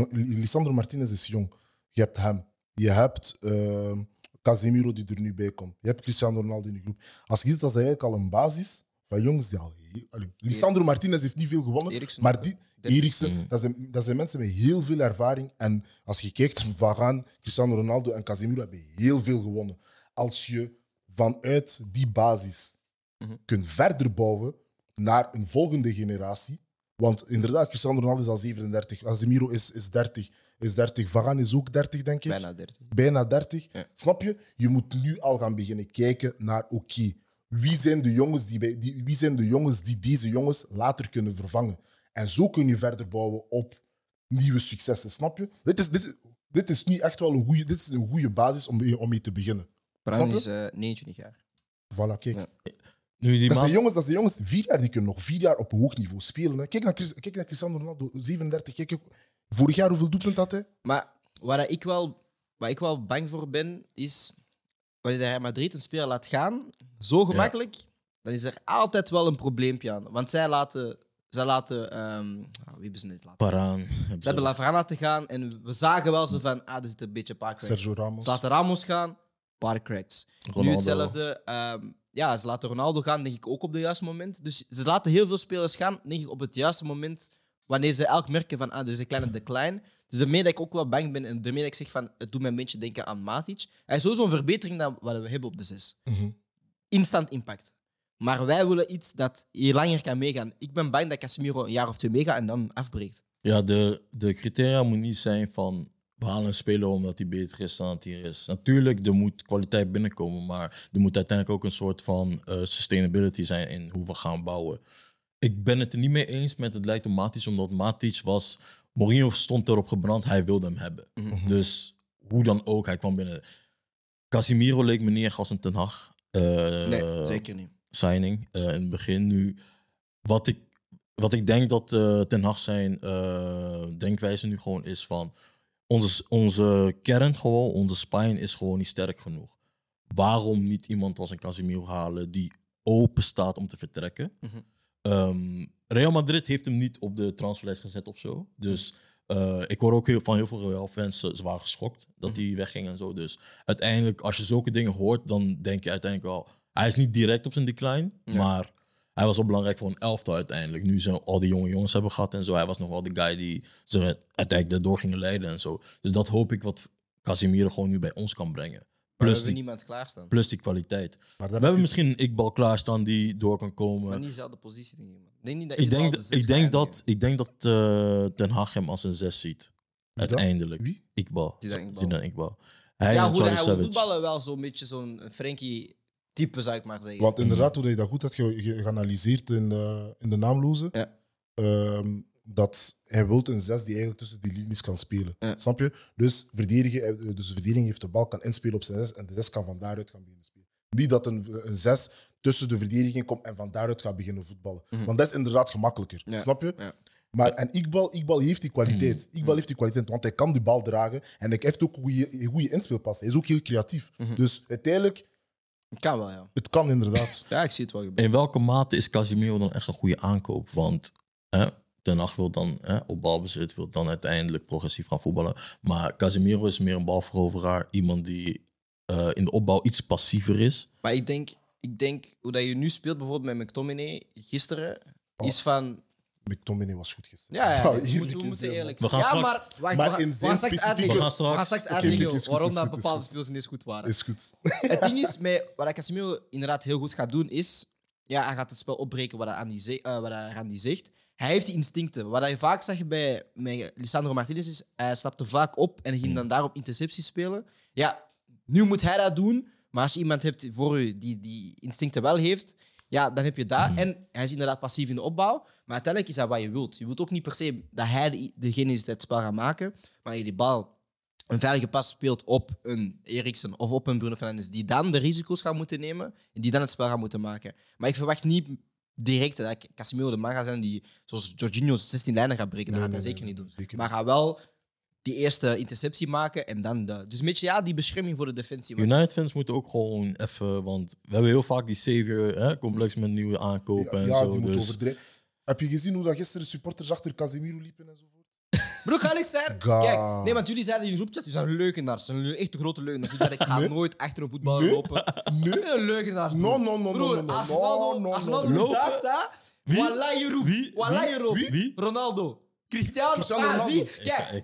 Lisandro Martínez is jong. Je hebt hem. Je hebt uh, Casemiro die er nu bij komt. Je hebt Cristiano Ronaldo in de groep. Als je ziet, dat is eigenlijk al een basis van jongens die al... Allee, Lisandro Martínez heeft niet veel gewonnen, Eriksen, maar die... Eriksen, mm. dat, zijn, dat zijn mensen met heel veel ervaring. En als je kijkt, Varane, Cristiano Ronaldo en Casemiro hebben heel veel gewonnen. Als je vanuit die basis... Mm-hmm. Kunnen verder bouwen naar een volgende generatie. Want inderdaad, Cristiano Ronaldo is al zevenendertig, Casemiro is, is, dertig, is dertig, Varane is ook dertig, denk ik. Bijna dertig. Bijna dertig. Ja. Snap je? Je moet nu al gaan beginnen kijken naar, oké, okay, wie zijn de jongens die, bij, die, wie zijn de jongens die deze jongens later kunnen vervangen? En zo kun je verder bouwen op nieuwe successen, snap je? Dit is, dit, dit is niet echt wel een goede, dit is een goede basis om, om mee te beginnen. Varane is uh, negenentwintig jaar. Voilà, kijk. Ja. Nu die dat, man... zijn jongens, dat zijn jongens, vier jaar, die kunnen nog vier jaar op hoog niveau spelen. Hè. Kijk, naar Chris, kijk naar Cristiano Ronaldo, zevenendertig. Kijk, vorig jaar hoeveel doelpunt had hij? Maar waar ik wel, waar ik wel bang voor ben, is wanneer hij Madrid een speler laat gaan, zo gemakkelijk, ja. Dan is er altijd wel een probleempje aan. Want zij laten... Zij laten um, oh, wie hebben ze net laten? Varane. Ze hebben Varane laten gaan en we zagen wel ze van, ah, er zit een beetje een paar cracks. Sergio Ramos. Ze laten Ramos gaan, paar cracks. Ronaldo. Nu hetzelfde. Um, ja, ze laten Ronaldo gaan, denk ik, ook op het juiste moment. Dus ze laten heel veel spelers gaan, denk ik, op het juiste moment, wanneer ze elk merken van, ah, er is een kleine decline. Dus daarmee dat ik ook wel bang ben en daarmee dat ik zeg van, het doet mij een beetje denken aan Matic. Hij is sowieso een verbetering dan wat we hebben op de zes. Mm-hmm. Instant impact. Maar wij willen iets dat je langer kan meegaan. Ik ben bang dat Casemiro een jaar of twee meegaat en dan afbreekt. Ja, de, de criteria moet niet zijn van we halen een speler omdat hij beter is dan dat hij is. Natuurlijk, er moet kwaliteit binnenkomen, maar er moet uiteindelijk ook een soort van uh, sustainability zijn in hoe we gaan bouwen. Ik ben het er niet mee eens met het lijkt op Matić, omdat Matić was... Mourinho stond erop gebrand, hij wilde hem hebben. Mm-hmm. Dus hoe dan ook, hij kwam binnen. Casemiro leek me neer als een Ten Hag. Uh, nee, zeker niet. Signing uh, in het begin. Nu, wat ik, wat ik denk dat uh, Ten Hag zijn uh, denkwijze nu gewoon is van onze, onze kern gewoon, onze spine is gewoon niet sterk genoeg. Waarom niet iemand als een Casemiro halen die open staat om te vertrekken? Mm-hmm. Um, Real Madrid heeft hem niet op de transferlijst gezet of zo. Dus uh, ik hoor ook heel, van heel veel Real fans uh, zwaar geschokt dat hij mm-hmm. wegging en zo. Dus uiteindelijk, als je zulke dingen hoort, dan denk je uiteindelijk al... Hij is niet direct op zijn decline, ja. Maar hij was wel belangrijk voor een elftal uiteindelijk. Nu ze al die jonge jongens hebben gehad en zo. Hij was nog wel de guy die ze uiteindelijk daardoor gingen leiden en zo. Dus dat hoop ik wat Casemiro gewoon nu bij ons kan brengen. Plus maar we die, niemand klaarstaan. Plus die kwaliteit. We hebben je... misschien een ikbal klaarstaan die door kan komen. Maar niet dezelfde positie, denk ik. Denk niet dat ik, denk de ik, denk dat, ik denk dat uh, Ten Hag hem als een zes ziet. Wie uiteindelijk. Wie? Ikbal. Zidane Ikbal. Hij ja, hoe hij voetballen wel zo'n beetje zo'n Frenkie... type, zou ik maar zeggen. Want inderdaad, toen je dat goed had ge- ge- geanalyseerd in, uh, in de naamloze, ja. um, dat hij wilt een zes die eigenlijk tussen die linies kan spelen. Ja. Snap je? Dus, verdedigen, dus de verdediging heeft de bal, kan inspelen op zijn zes en de zes kan van daaruit gaan beginnen spelen. Niet dat een, een zes tussen de verdediging komt en van daaruit gaat beginnen voetballen. Mm-hmm. Want dat is inderdaad gemakkelijker. Ja. Snap je? Ja. Maar, en Iqbal, Iqbal heeft die kwaliteit. Mm-hmm. Iqbal heeft die kwaliteit, want hij kan die bal dragen en hij heeft ook een goede inspeelpas. Hij is ook heel creatief. Mm-hmm. Dus uiteindelijk... Het kan wel, ja. Het kan inderdaad. Ja, ik zie het wel gebeuren. In welke mate is Casemiro dan echt een goede aankoop? Want hè, Ten Hag wil dan hè, op balbezit, wil dan uiteindelijk progressief gaan voetballen. Maar Casemiro is meer een balveroveraar. Iemand die uh, in de opbouw iets passiever is. Maar ik denk, ik denk hoe dat je nu speelt, bijvoorbeeld met McTominay gisteren, oh. is van... McTominay was goed gisteren. Ja, ja, ja moet, we moeten eerlijk zijn. We gaan ja, straks, maar, wacht, maar in zijn specifieke... We gaan straks uitleggen waarom dat bepaalde spelers niet eens goed waren. Is goed. Het ding is, met, wat Casemiro inderdaad heel goed gaat doen, is... Ja, hij gaat het spel opbreken wat Andy, ze- uh, wat Randy zegt. Hij heeft die instincten. Wat je vaak zag bij, bij Lisandro Martínez is... Hij stapte vaak op en ging hmm. dan daarop intercepties spelen. Ja, nu moet hij dat doen. Maar als je iemand hebt voor u die die instincten wel heeft... Ja, dan heb je dat. Mm. En hij is inderdaad passief in de opbouw. Maar uiteindelijk is dat wat je wilt. Je wilt ook niet per se dat hij degene is die het spel gaat maken. Maar je die bal een veilige pas speelt op een Eriksen of op een Bruno Fernandes. Die dan de risico's gaan moeten nemen. En die dan het spel gaan moeten maken. Maar ik verwacht niet direct dat Casemiro de man gaat zijn die zoals Jorginho zestien lijnen gaat breken. Dat nee, gaat hij nee, zeker nee, niet doen. Zeker. Maar gaat wel... die eerste interceptie maken en dan de... Dus een beetje, ja, die bescherming voor de defensie. United-fans moeten ook gewoon even... Want we hebben heel vaak die savior-complex met nieuwe aankopen ja, en ja, zo. Ja, die dus... overdreven. Heb je gezien hoe dat gisteren supporters achter Casemiro liepen enzovoort? Broek, ga ik zijn. Kijk, nee, want jullie zeiden in de groepchat, jullie zijn leugenaars. Ze zijn echt grote leugenaars. Jullie zeiden, ik ga nee? nooit achter een voetballer nee? lopen. Nee? Nee, leugenaars. No, no, no, broer, no, no, no, no, no. Als Ronaldo daar staat, voilà je roept. Wie? Voilà je roept. Ronaldo. Cristiano, Cristiano ah, zie, kijk,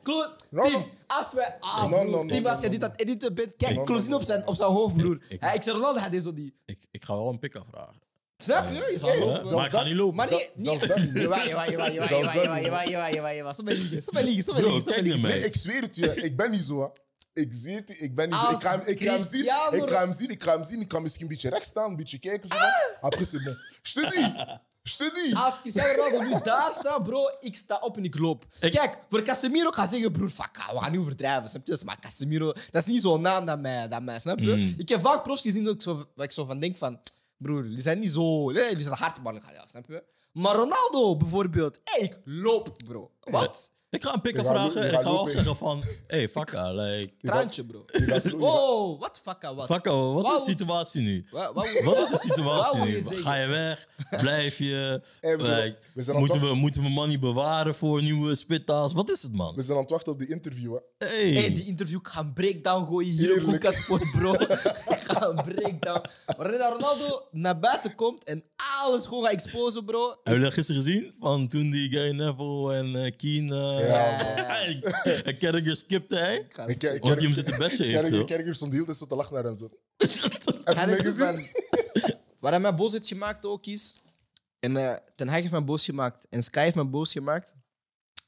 Tim, als wij ah, no, no, no, Tim, als jij dit aan het editen bent, kijk, no, no, no, no, no. op zijn, op zijn hoofd, broer. Ik, ik, He, ik zeg Ronaldo, hij deed zo niet. Ik, ik ga wel een pick afvragen. Snap je? Ik ga lopen. Maar ik ga niet lopen. Maar nee, niet. Jawel, jawel, jawel, jawel, jawel, jawel. Stop bij liegen, stop bij liegen, stop bij liegen, stop bij liegen. Nee, ik zweer het je, ik ben niet zo, hè. Ik zweer het je, ik ben niet zo. Ik ga hem zien, ik ga hem zien, ik ga hem zien, ik kan misschien een beetje rechts staan, een beetje kijken. Après, c'est bon. Je te dis. Studie. Als Cristiano Ronaldo nu daar staat, bro, ik sta op en ik loop. Ik... Kijk, voor Casemiro ga ik zeggen, broer, fuck, we gaan niet overdrijven, snap je? Maar Casemiro, dat is niet zo'n naam dat mij, dat mij snap je? Mm. Ik heb vaak profs gezien dat ik zo, dat ik zo van denk van, broer, die zijn niet zo, nee, die zijn hardballen, ja, snap je? Maar Ronaldo bijvoorbeeld, hey, ik loop, bro. Wat? Ik ga een pikker vragen en ik ga ook zeggen van... Hey, fakka, like... Traantje, bro. Oh, wat fakka, wat? Fakka, wat is de situatie nu? Wat is de situatie nu? Ga je weg? Blijf je? Moeten we money bewaren voor nieuwe spittaals? Wat is het, man? We zijn aan het wachten op die interview, hè. Hey, die interview, ik ga een breakdown gooien hier op Lucas Sport, bro. Ik ga een breakdown. Wanneer Ronaldo naar buiten komt en alles gewoon gaat exposen, bro. Hebben jullie dat gisteren gezien? Van toen die Gary Neville en Keane... Ja, man. En Carragher skipte hij. Want hij hem zit te bestje in. Carragher stond heel te lachen naar hem. Zo. Waar hij mij boos heeft gemaakt ook is... En uh, Ten Hag heeft mij boos gemaakt. En Sky heeft mij boos gemaakt.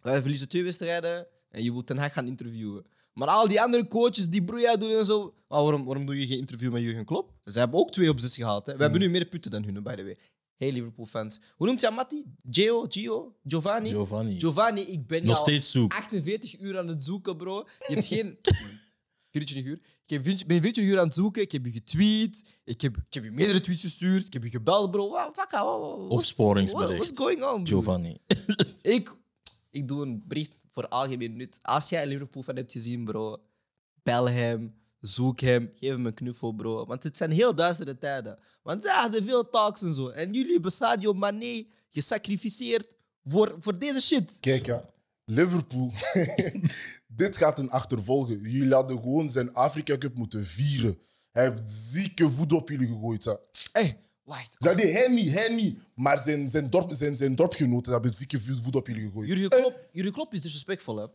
Wij verliezen twee wedstrijden. En je wilt Ten Hag gaan interviewen. Maar al die andere coaches die broeia doen en zo... Oh, waarom, waarom doe je geen interview met Jurgen Klopp? Ze hebben ook twee op zes gehaald. Hè. We mm. hebben nu meer punten dan hun, by the way. Hey Liverpool fans. Hoe noemt je Matti? Gio? Gio? Giovanni? Giovanni? Giovanni, ik ben nog steeds zoek. achtenveertig uur aan het zoeken, bro. Je hebt geen... vierentwintig uur. Ik ben vierentwintig uur aan het zoeken. Ik heb je getweet. Ik heb, ik heb je meerdere tweets gestuurd. Ik heb je gebeld, bro. Wow, fuck, wow, opsporingsbericht. What's going on, bro? Giovanni. ik, ik doe een bericht voor algemeen nut. Als jij een Liverpool fan hebt gezien, bro, bel hem. Zoek hem, geef hem een knuffel, bro. Want het zijn heel duistere tijden. Want ze hadden veel talks en zo. En jullie hebben Sadio Mané gesacrificeerd voor, voor deze shit. Kijk, ja. Liverpool. Dit gaat een achtervolgen. Jullie hadden gewoon zijn Afrika Cup moeten vieren. Hij heeft zieke voet op jullie gegooid. Hé, hey, wacht. Dat deed hij niet, hij niet. Maar zijn, zijn, dorp, zijn, zijn dorpgenoten hebben zieke voet op jullie gegooid. Jurgen Klopp, hey. Jurgen Klopp is disrespectful, hè.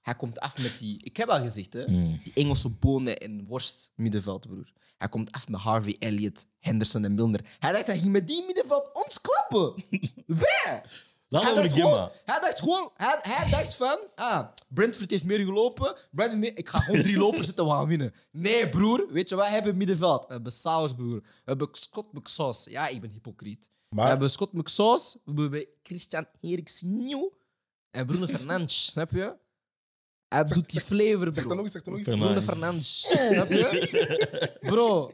Hij komt af met die... Ik heb al gezegd, hè. Mm. Die Engelse bonen en worst middenveld, broer. Hij komt af met Harvey Elliott, Henderson en Milner. Hij dacht, hij ging met die middenveld ons klappen. Wij! Hij dacht, gewoon, hij dacht gewoon... Hij, hij dacht van... Ah, Brentford heeft meer gelopen. Brentford meer, ik ga gewoon drie lopers zitten, we gaan winnen. Nee, broer. Weet je, wij hebben middenveld. We hebben Saus, broer. We hebben Scott McTominay. Ja, ik ben hypocriet. Maar... We hebben Scott McTominay. We hebben Christian Eriksen. En Bruno Fernandes, snap je? Hij zeg, doet die flavor, zeg, bro. Zeg dan nog eens. Bruno Fernandes. Snap je? Bro.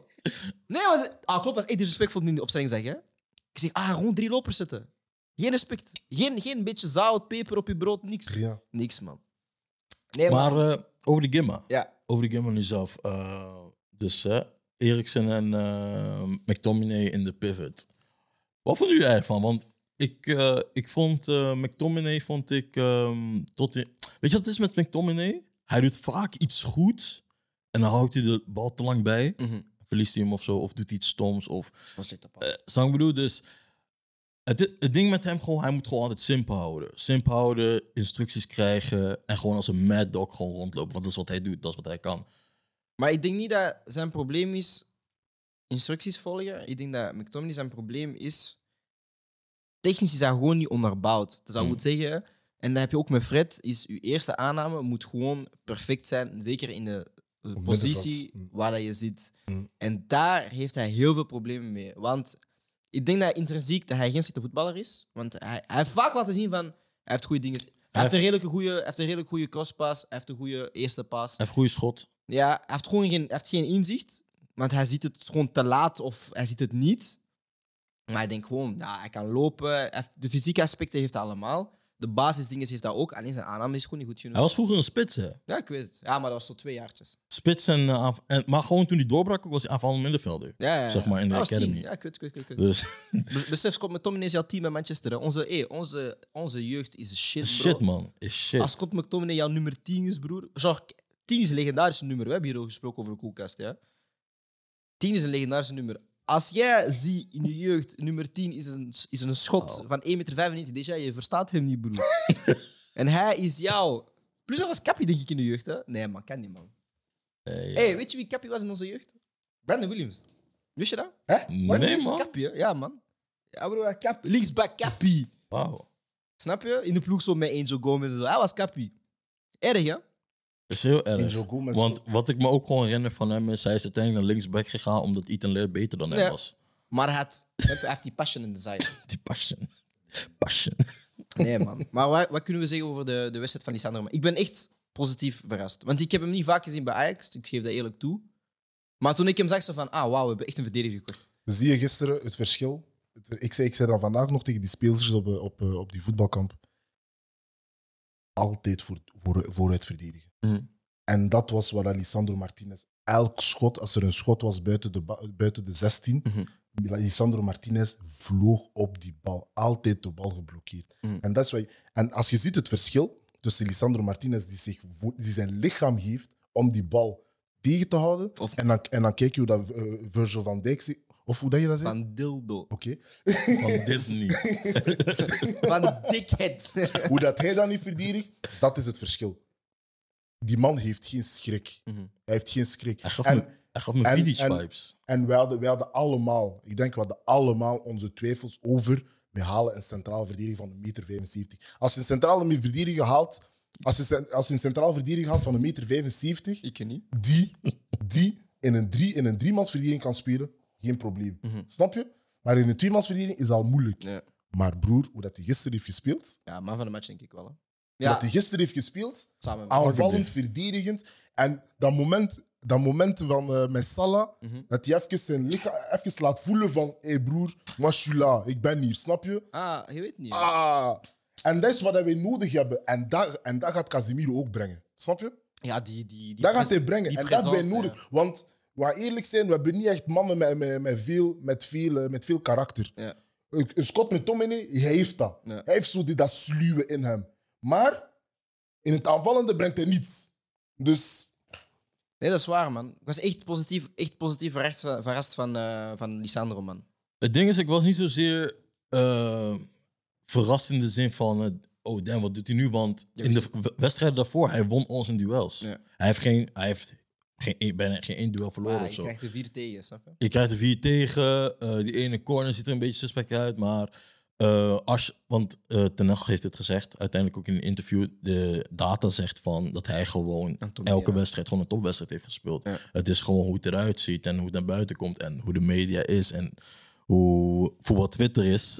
Nee, maar... Ah, klopt. Als ik disrespectvol in de opstelling zeg, hè. Ik zeg, ah, gewoon drie lopers zetten. Geen respect. Geen, geen beetje zout, peper op je brood. Niks. Ja. Niks, man. Nee, maar man. Uh, over de Gimma. Ja. Over de Gimma nu zelf. Uh, dus, hè. Eriksen en uh, McTominay in de pivot. Wat vond u eigenlijk van? Want... Ik, uh, ik vond uh, McTominay vond ik um, tot in... Weet je wat het is met McTominay? Hij doet vaak iets goed en dan houdt hij de bal te lang bij. Mm-hmm. Verliest hij hem of zo, of doet hij iets stoms. Of, dat zit er pas. Uh, Sang bedoel, dus het, het ding met hem gewoon, hij moet gewoon altijd simpel houden. Simpel houden, instructies krijgen en gewoon als een mad dog gewoon rondlopen. Want dat is wat hij doet, dat is wat hij kan. Maar ik denk niet dat zijn probleem is instructies volgen. Ik denk dat McTominay zijn probleem is... Technisch is hij gewoon niet onderbouwd. Dat zou ik mm. moeten zeggen. En dan heb je ook met Fred, is je eerste aanname moet gewoon perfect zijn. Zeker in de op positie mm. waar dat je zit. Mm. En daar heeft hij heel veel problemen mee. Want ik denk dat hij intrinsiek dat hij geen slechte voetballer is. Want hij, hij heeft vaak laten zien van, hij heeft goede dingen. Hij, hij heeft een redelijke goede, hij heeft een redelijk goede crosspas. Hij heeft een goede eerste pas. Hij heeft goede schot. Ja, hij heeft gewoon geen, hij heeft geen inzicht. Want hij ziet het gewoon te laat of hij ziet het niet. Maar ik denk gewoon, ja, hij kan lopen. De fysieke aspecten heeft hij allemaal. De basisdingen heeft hij ook. Alleen zijn aanname is gewoon niet goed genoeg. Hij was vroeger een spits, hè? Ja, ik weet het. Ja, maar dat was zo twee jaartjes. Spits en... Uh, en maar gewoon toen hij doorbrak, was hij aanvallend middenvelder. Ja, ja, ja. Zeg maar in de dat academy. Team. Ja, ik weet het. Dus. Besef, Scott McTominay is jouw team bij Manchester. Hè? Onze, hey, onze, onze jeugd is shit, bro. Shit, man. Is shit. Als Scott McTominay jouw nummer tien is, broer... Genre, tien is een legendarische nummer. We hebben hier al gesproken over de koelkast, ja. tien is een legendarische nummer. Als jij ziet in je jeugd, nummer tien is een, is een schot oh. van één meter vijfennegentig, dus jij, je verstaat hem niet, broer. En hij is jou... Plus dat was Kappie, denk ik, in de jeugd. Hè? Nee, man, kan niet, man. Hey, ja. hey, weet je wie Kappie was in onze jeugd? Brandon Williams. Wist je dat? Hè? Nee, nee man. Kappie, ja, man. Ja, broer, Kappie. Linksback Kappie. Wauw. Snap je? In de ploeg zo met Angel Gomez en zo. Hij was Kappie. Erg, hè? Dat is heel erg. Want wat ik me ook gewoon herinner van hem is... Hij is uiteindelijk naar linksback gegaan... omdat Ethan Leer beter dan ja. hij was. Maar hij had, hij heeft die passion in de zaai. Die passion. Passion. Nee, man. Maar wat, wat kunnen we zeggen over de, de wedstrijd van Lisandro? Ik ben echt positief verrast. Want ik heb hem niet vaak gezien bij Ajax. Ik geef dat eerlijk toe. Maar toen ik hem zag, zo van... Ah, wauw, we hebben echt een verdediger gekocht. Zie je gisteren het verschil? Ik zei, ik zei dat vandaag nog tegen die spelers op, op, op die voetbalkamp. Altijd voor, voor, vooruit verdedigen. Mm-hmm. En dat was wat Lisandro Martínez... Elk schot, als er een schot was buiten de, buiten de zestien... Mm-hmm. Lisandro Martínez vloog op die bal. Altijd de bal geblokkeerd. Mm. En, dat is wat je, en als je ziet het verschil tussen Lisandro Martínez, die, zich, die zijn lichaam geeft om die bal tegen te houden, of, en, dan, en dan kijk je hoe dat uh, Virgil van Dijk zegt, of hoe dat je dat zegt? Van dildo. Oké. Okay. Van Disney. Van dickhead. Hoe dat hij dat niet verdedigt, dat is het verschil. Die man heeft geen schrik. Mm-hmm. Hij heeft geen schrik. Hij gaf en, me... Hij gaf me en, en, vibes. En wij hadden, wij hadden allemaal, ik denk we hadden allemaal onze twijfels over, we halen een centraal verdediger van een meter vijfenzeventig. Als je een centrale verdediger haalt, als je, als je een centraal verdediger haalt van een meter vijfenzeventig, ik niet. die, die in een, drie, in een driemansverdediging kan spelen, geen probleem. Mm-hmm. Snap je? Maar in een tweemansverdediging is al moeilijk. Ja. Maar broer, hoe dat hij gisteren heeft gespeeld... Ja, man van de match denk ik wel. Hè. Ja. Hoe hij gisteren heeft gespeeld, aanvallend, verdedigend. En dat moment... Dat moment van uh, met Salah, mm-hmm. dat hij even zijn lichaam even laat voelen van hé hey broer, mashula, ik ben hier, snap je? Ah, je weet niet. Ah, en dat is wat wij nodig hebben. En dat, en dat gaat Casemiro ook brengen, snap je? Ja, die... die, die dat gaat hij brengen. En presence, dat hebben wij nodig. Ja. Want, waar eerlijk zijn, we hebben niet echt mannen met, met, met, veel, met, veel, met veel karakter. Ja. Scott McTominay, hij heeft dat. Ja. Hij heeft zo die, dat sluwe in hem. Maar, in het aanvallende brengt hij niets. Dus... Nee, dat is waar, man. Ik was echt positief, echt positief verrast van, uh, van Lisandro, man. Het ding is, ik was niet zozeer uh, verrast in de zin van... Uh, oh, damn, wat doet hij nu? Want ja, in de w- wedstrijden daarvoor, hij won ons in duels. Ja. Hij heeft, geen, hij heeft geen, bijna geen één duel verloren. Ah, je krijgt er vier tegen, snap je? Je krijgt er vier tegen. Uh, die ene corner ziet er een beetje suspect uit, maar... Uh, als, want uh, Ten Hag heeft het gezegd, uiteindelijk ook in een interview, de data zegt van dat hij gewoon Antony, elke ja. wedstrijd gewoon een topwedstrijd heeft gespeeld. Ja. Het is gewoon hoe het eruit ziet en hoe het naar buiten komt en hoe de media is en hoe voetbal Twitter is.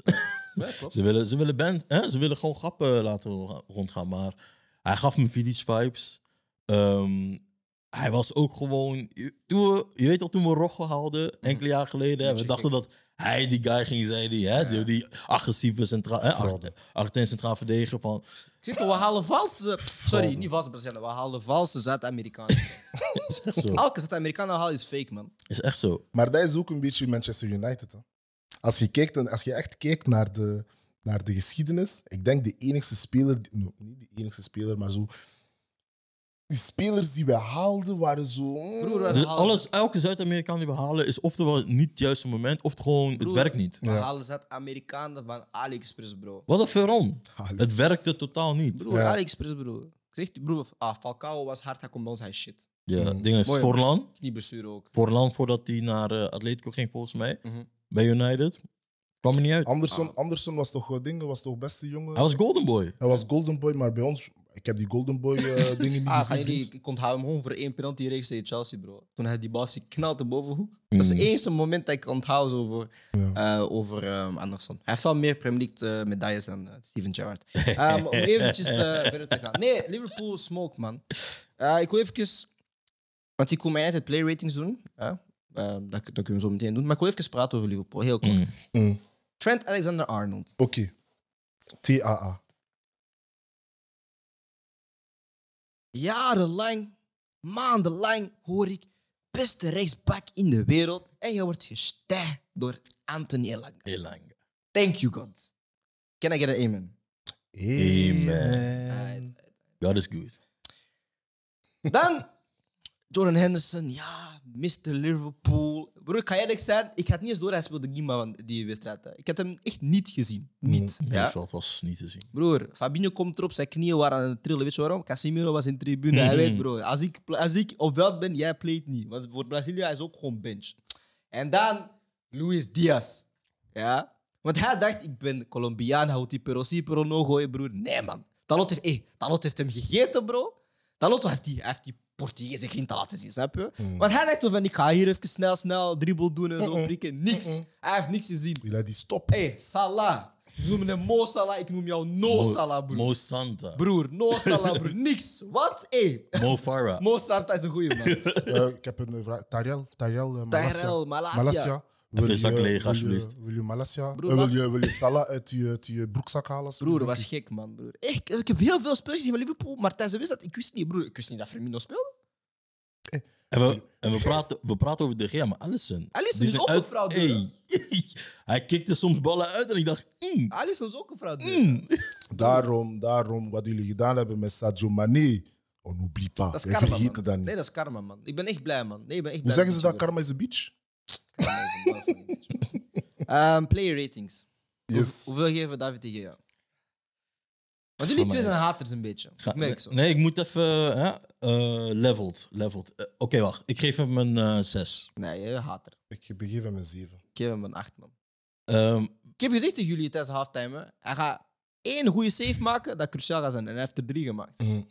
Ja, ze, willen, ze, willen band, hè? Ze willen gewoon grappen laten rondgaan, maar hij gaf me Vidic vibes. Um, hij was ook gewoon... Toen we, je weet al, toen we Rojo haalden, enkele jaar geleden, ja, en we dachten dat... Hij, die guy, ging, zei die, hè? Ja. Die, die agressieve centraal... Argentijn achter, centraal verdediger van... Ik zeg toch, we halen valse... Sorry, niet valse Brazilianen. We halen valse Zuid-Amerikanen. Is echt zo. Elke Zuid-Amerikaan haal is fake, man. Is echt zo. Maar dat is ook een beetje Manchester United. Hè? Als je kijkt, als je echt kijkt naar de, naar de geschiedenis... Ik denk de enigste speler... No, niet de enigste speler, maar zo... Die spelers die we haalden waren zo... Broer, dus alles, elke Zuid-Amerikaan die we halen is oftewel niet het juiste moment, of het gewoon, broer, het werkt niet. We ja. halen Zuid-Amerikanen van AliExpress, bro. Wat een veron. Het werkte totaal niet. Broer, ja. AliExpress, bro. Zegt broer, ah, Falcao was hard, hij komt bij ons, hij shit. Ja, het mm. ding is, mooi, Forlan. Knieblessure ook. Forlan, voordat hij naar uh, Atletico ging, volgens mij, mm-hmm. bij United... Kwam er niet uit. Anderson, ah. Anderson was toch dingen, was toch beste jongen. Hij was Golden Boy. Hij was Golden Boy, maar bij ons, ik heb die Golden Boy uh, dingen niet ah, gezien. Die, ik onthoud hem gewoon voor één penalty reeks tegen Chelsea, bro. Toen hij die bal knalt de bovenhoek. Mm. Dat is het eerste moment dat ik onthoud over, ja. uh, over um, Anderson. Hij heeft wel meer Premier League uh, medailles dan uh, Steven Gerrard. Um, om eventjes uh, verder te gaan. Nee, Liverpool smoke, man. Uh, ik wil eventjes, want ik wil mij net het play ratings doen. Uh, Uh, dat, dat kunnen we zo meteen doen. Maar ik wil even praten over Liverpool, heel kort. Mm. Mm. Trent Alexander-Arnold. Oké. Okay. T A A. Jarenlang, maandenlang hoor ik beste rechtsback in de wereld en je wordt gestijgd door Antony Elanga. Elanga. Thank you, God. Can I get an amen? Amen. Amen. God is good. Dan... Jordan Henderson, ja, mister Liverpool. Broer, ik ga eerlijk zijn, ik had niet eens door hij speelde Gimba van die wedstrijd. Ik had hem echt niet gezien. Niet. Nee, ja. Het was niet te zien. Broer, Fabinho komt erop, zijn knieën waren aan het trillen. Weet je waarom? Casemiro was in de tribune. Mm-hmm. Hij weet, bro, als ik, als ik op veld ben, jij playt niet. Want voor Brazilië is ook gewoon bench. En dan Luis Diaz. Ja? Want hij dacht, ik ben Colombiaan, houdt die pero si, pero no gooien, broer. Nee, man. Dalot heeft, hey, Dalot heeft hem gegeten, bro. Dalot heeft die... Heeft die Portugees geen te laten zien, snap je? Mm. Want hij dacht zo van, ik ga hier even snel, snel dribbel doen en zo mm-mm. prikken. Niks. Mm-mm. Hij heeft niks gezien. Ik laat die stoppen. Hé, hey, Salah. Ze noemen hem Mo Salah, ik noem jou No Mo, Salah, broer. Mo Santa. Broer, No Salah, broer. Niks. Wat? Hé. Hey. Mo Farah. Mo Santa is een goeie man. uh, ik heb een vraag. Tyrell, Tyrell uh, Malacia. Tyrell Malacia. Malacia. Even zak leeg, alsjeblieft. Wil je Malacia? Broer, uh, wil, je, wil je Salah uit je, uit je broekzak halen? Broer, dat was gek, man. Broer. Ik, ik heb heel veel spelers gezien van Liverpool, maar tijdens wist dat ik wist niet, broer. Ik wist niet dat Firmino speelde. Eh. En, we, en we, praten, we praten over de G, maar Alisson. Alisson is ook uit, een fraudeur. Hey. Hij kikte soms ballen uit en ik dacht... Mm. Alisson is ook een fraudeur. Mm. Daarom, daarom, wat jullie gedaan hebben met Sadio Mané... On oublie pas. Dat is karma, vergeten dat niet. Nee, dat is karma, man. Ik ben echt blij, man. Nee, ik ben echt Hoe blij zeggen ze dat karma is een bitch? Karma is een bitch. um, Player ratings. Yes. Hoeveel geven David tegen jou? Want jullie twee zijn haters een beetje. Ik merk zo. Nee, ik moet even... Hè? Uh, leveled. leveled. Uh, Oké, okay, wacht. Ik geef hem een uh, zes. Nee, je hater. Ik geef hem een zeven. Ik geef hem een acht, man. Um, ik heb gezegd tegen jullie tijdens halftime... Hè? Hij gaat één goede save maken, dat cruciaal gaat zijn. En hij heeft er drie gemaakt. Mm.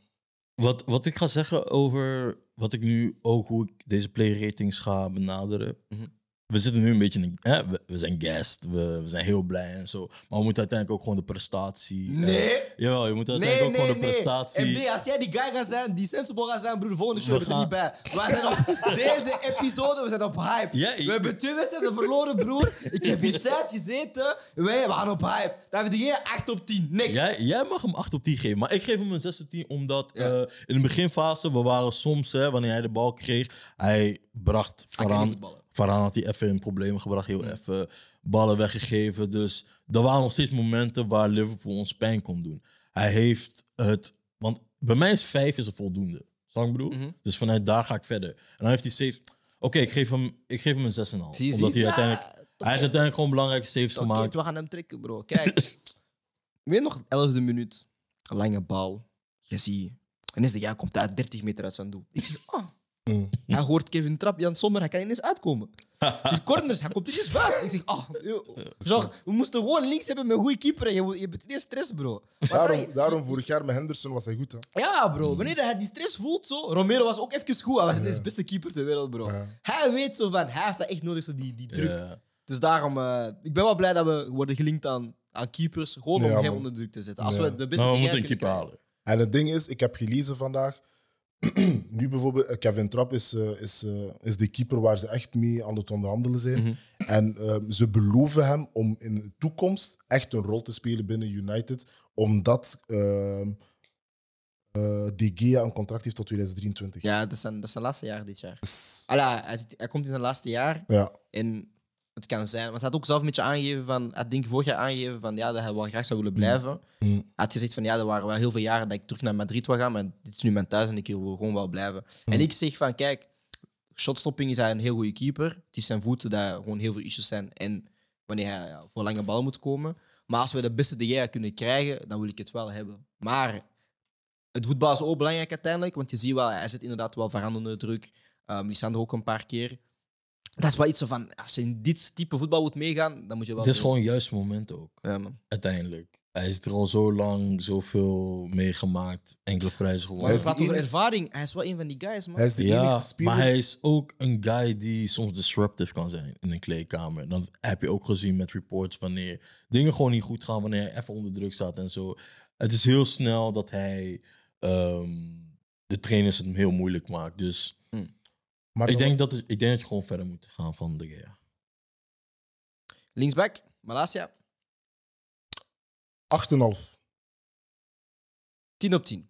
Wat, wat ik ga zeggen over... Wat ik nu ook... Hoe ik deze player ratings ga benaderen... Mm-hmm. We zitten nu een beetje in... Hè? We, we zijn guest, we, we zijn heel blij en zo. Maar we moeten uiteindelijk ook gewoon de prestatie... Nee! Eh, jawel, je moet uiteindelijk nee, ook nee, gewoon de prestatie... Nee, M D, als jij die guy gaat zijn, die sensible gaat zijn, broer, de volgende show we gaan... er niet bij. We zijn op deze episode, we zijn op hype. Ja, ik... We hebben twee wedstrijden verloren, broer. Ik heb hier set gezeten. We gaan op hype. Dan heb je acht op tien, niks. Jij, jij mag hem acht op tien geven, maar ik geef hem een zes op tien, omdat ja. uh, in de beginfase, we waren soms, hè, wanneer hij de bal kreeg, hij bracht Varane... Varane had hij even in problemen gebracht, heel even ballen weggegeven. Dus er waren nog steeds momenten waar Liverpool ons pijn kon doen. Hij heeft het... Want bij mij is vijf is er voldoende. Zang broer? Mm-hmm. Dus vanuit daar ga ik verder. En dan heeft hij saves... Oké, okay, ik geef hem, ik geef hem een zes komma vijf. Omdat hij uiteindelijk... Ja, hij heeft uiteindelijk gewoon belangrijke saves okay, gemaakt. We gaan hem trekken, bro. Kijk. Weer nog elfde minuut. Een lange bal. Je ziet. En is de jij komt uit dertig meter uit zijn doel. Ik zeg... Oh. Mm. Hij hoort Kevin Trapp, Jan Sommer, hij kan ineens uitkomen. Dus corners, hij komt ineens vast. Ik zeg, ah, oh, we moesten gewoon links hebben met een goede keeper. En je, je bent ineens stress, bro. Daarom, hij, daarom vorig jaar met Henderson was hij goed, hè? Ja, bro. Wanneer hij die stress voelt, zo... Romero was ook even goed. Hij was ineens de beste keeper ter wereld, bro. Ja. Hij weet zo van, hij heeft dat echt nodig, zo die, die druk. Ja. Dus daarom, uh, ik ben wel blij dat we worden gelinkt aan, aan keepers. Gewoon nee, om ja, hem onder druk te zetten. Als ja. we de beste nou, we moeten een keeper halen. En het ding is, ik heb gelezen vandaag... Nu bijvoorbeeld, Kevin Trapp is, uh, is, uh, is de keeper waar ze echt mee aan het onderhandelen zijn. Mm-hmm. En uh, ze beloven hem om in de toekomst echt een rol te spelen binnen United. Omdat uh, uh, De Gea een contract heeft tot twintig drieëntwintig. Ja, dat is zijn, dat is zijn laatste jaar dit jaar. S- Alla, hij, zit, hij komt in zijn laatste jaar. Ja. En het kan zijn, want hij had ook zelf een beetje aangegeven van... Hij denk vorig jaar aangegeven van ja, dat hij wel graag zou willen blijven. Mm. Hij had gezegd van ja, er waren wel heel veel jaren dat ik terug naar Madrid wil gaan, maar dit is nu mijn thuis en ik wil gewoon wel blijven. Mm. En ik zeg van kijk, shotstopping is hij een heel goede keeper. Het is zijn voeten dat gewoon heel veel issues zijn en wanneer hij ja, voor lange bal moet komen. Maar als we de beste de jij kunnen krijgen, dan wil ik het wel hebben. Maar het voetbal is ook belangrijk uiteindelijk, want je ziet wel, hij zit inderdaad wel veranderende druk. Um, Lisandro ook een paar keer. Dat is wel iets van, als je in dit type voetbal moet meegaan, dan moet je wel... Het is doen. Gewoon het juiste moment ook. Ja, man. Uiteindelijk. Hij is er al zo lang, zoveel meegemaakt, enkele prijzen gewonnen. Maar je praat over ervaring. Hij is wel een van die guys, man. Hij is de ja, enige speler. Maar hij is ook een guy die soms disruptive kan zijn in een kleedkamer. Dat heb je ook gezien met reports wanneer dingen gewoon niet goed gaan, wanneer hij even onder druk staat en zo. Het is heel snel dat hij um, de trainers het hem heel moeilijk maakt, dus... Maar ik, denk dat, ik denk dat je gewoon verder moet gaan van De Gea. Linksback, Malacia. acht komma vijf. tien op tien.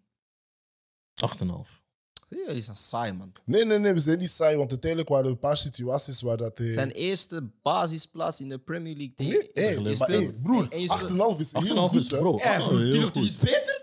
acht komma vijf. Ja, die zijn saai, man. Nee, nee, nee, we zijn niet saai, want uiteindelijk waren er een paar situaties waar dat... Hij... Zijn eerste basisplaats in de Premier League. Die nee, is hey, maar hey, broer, acht komma vijf is heel goed, hè. tien op tien is beter.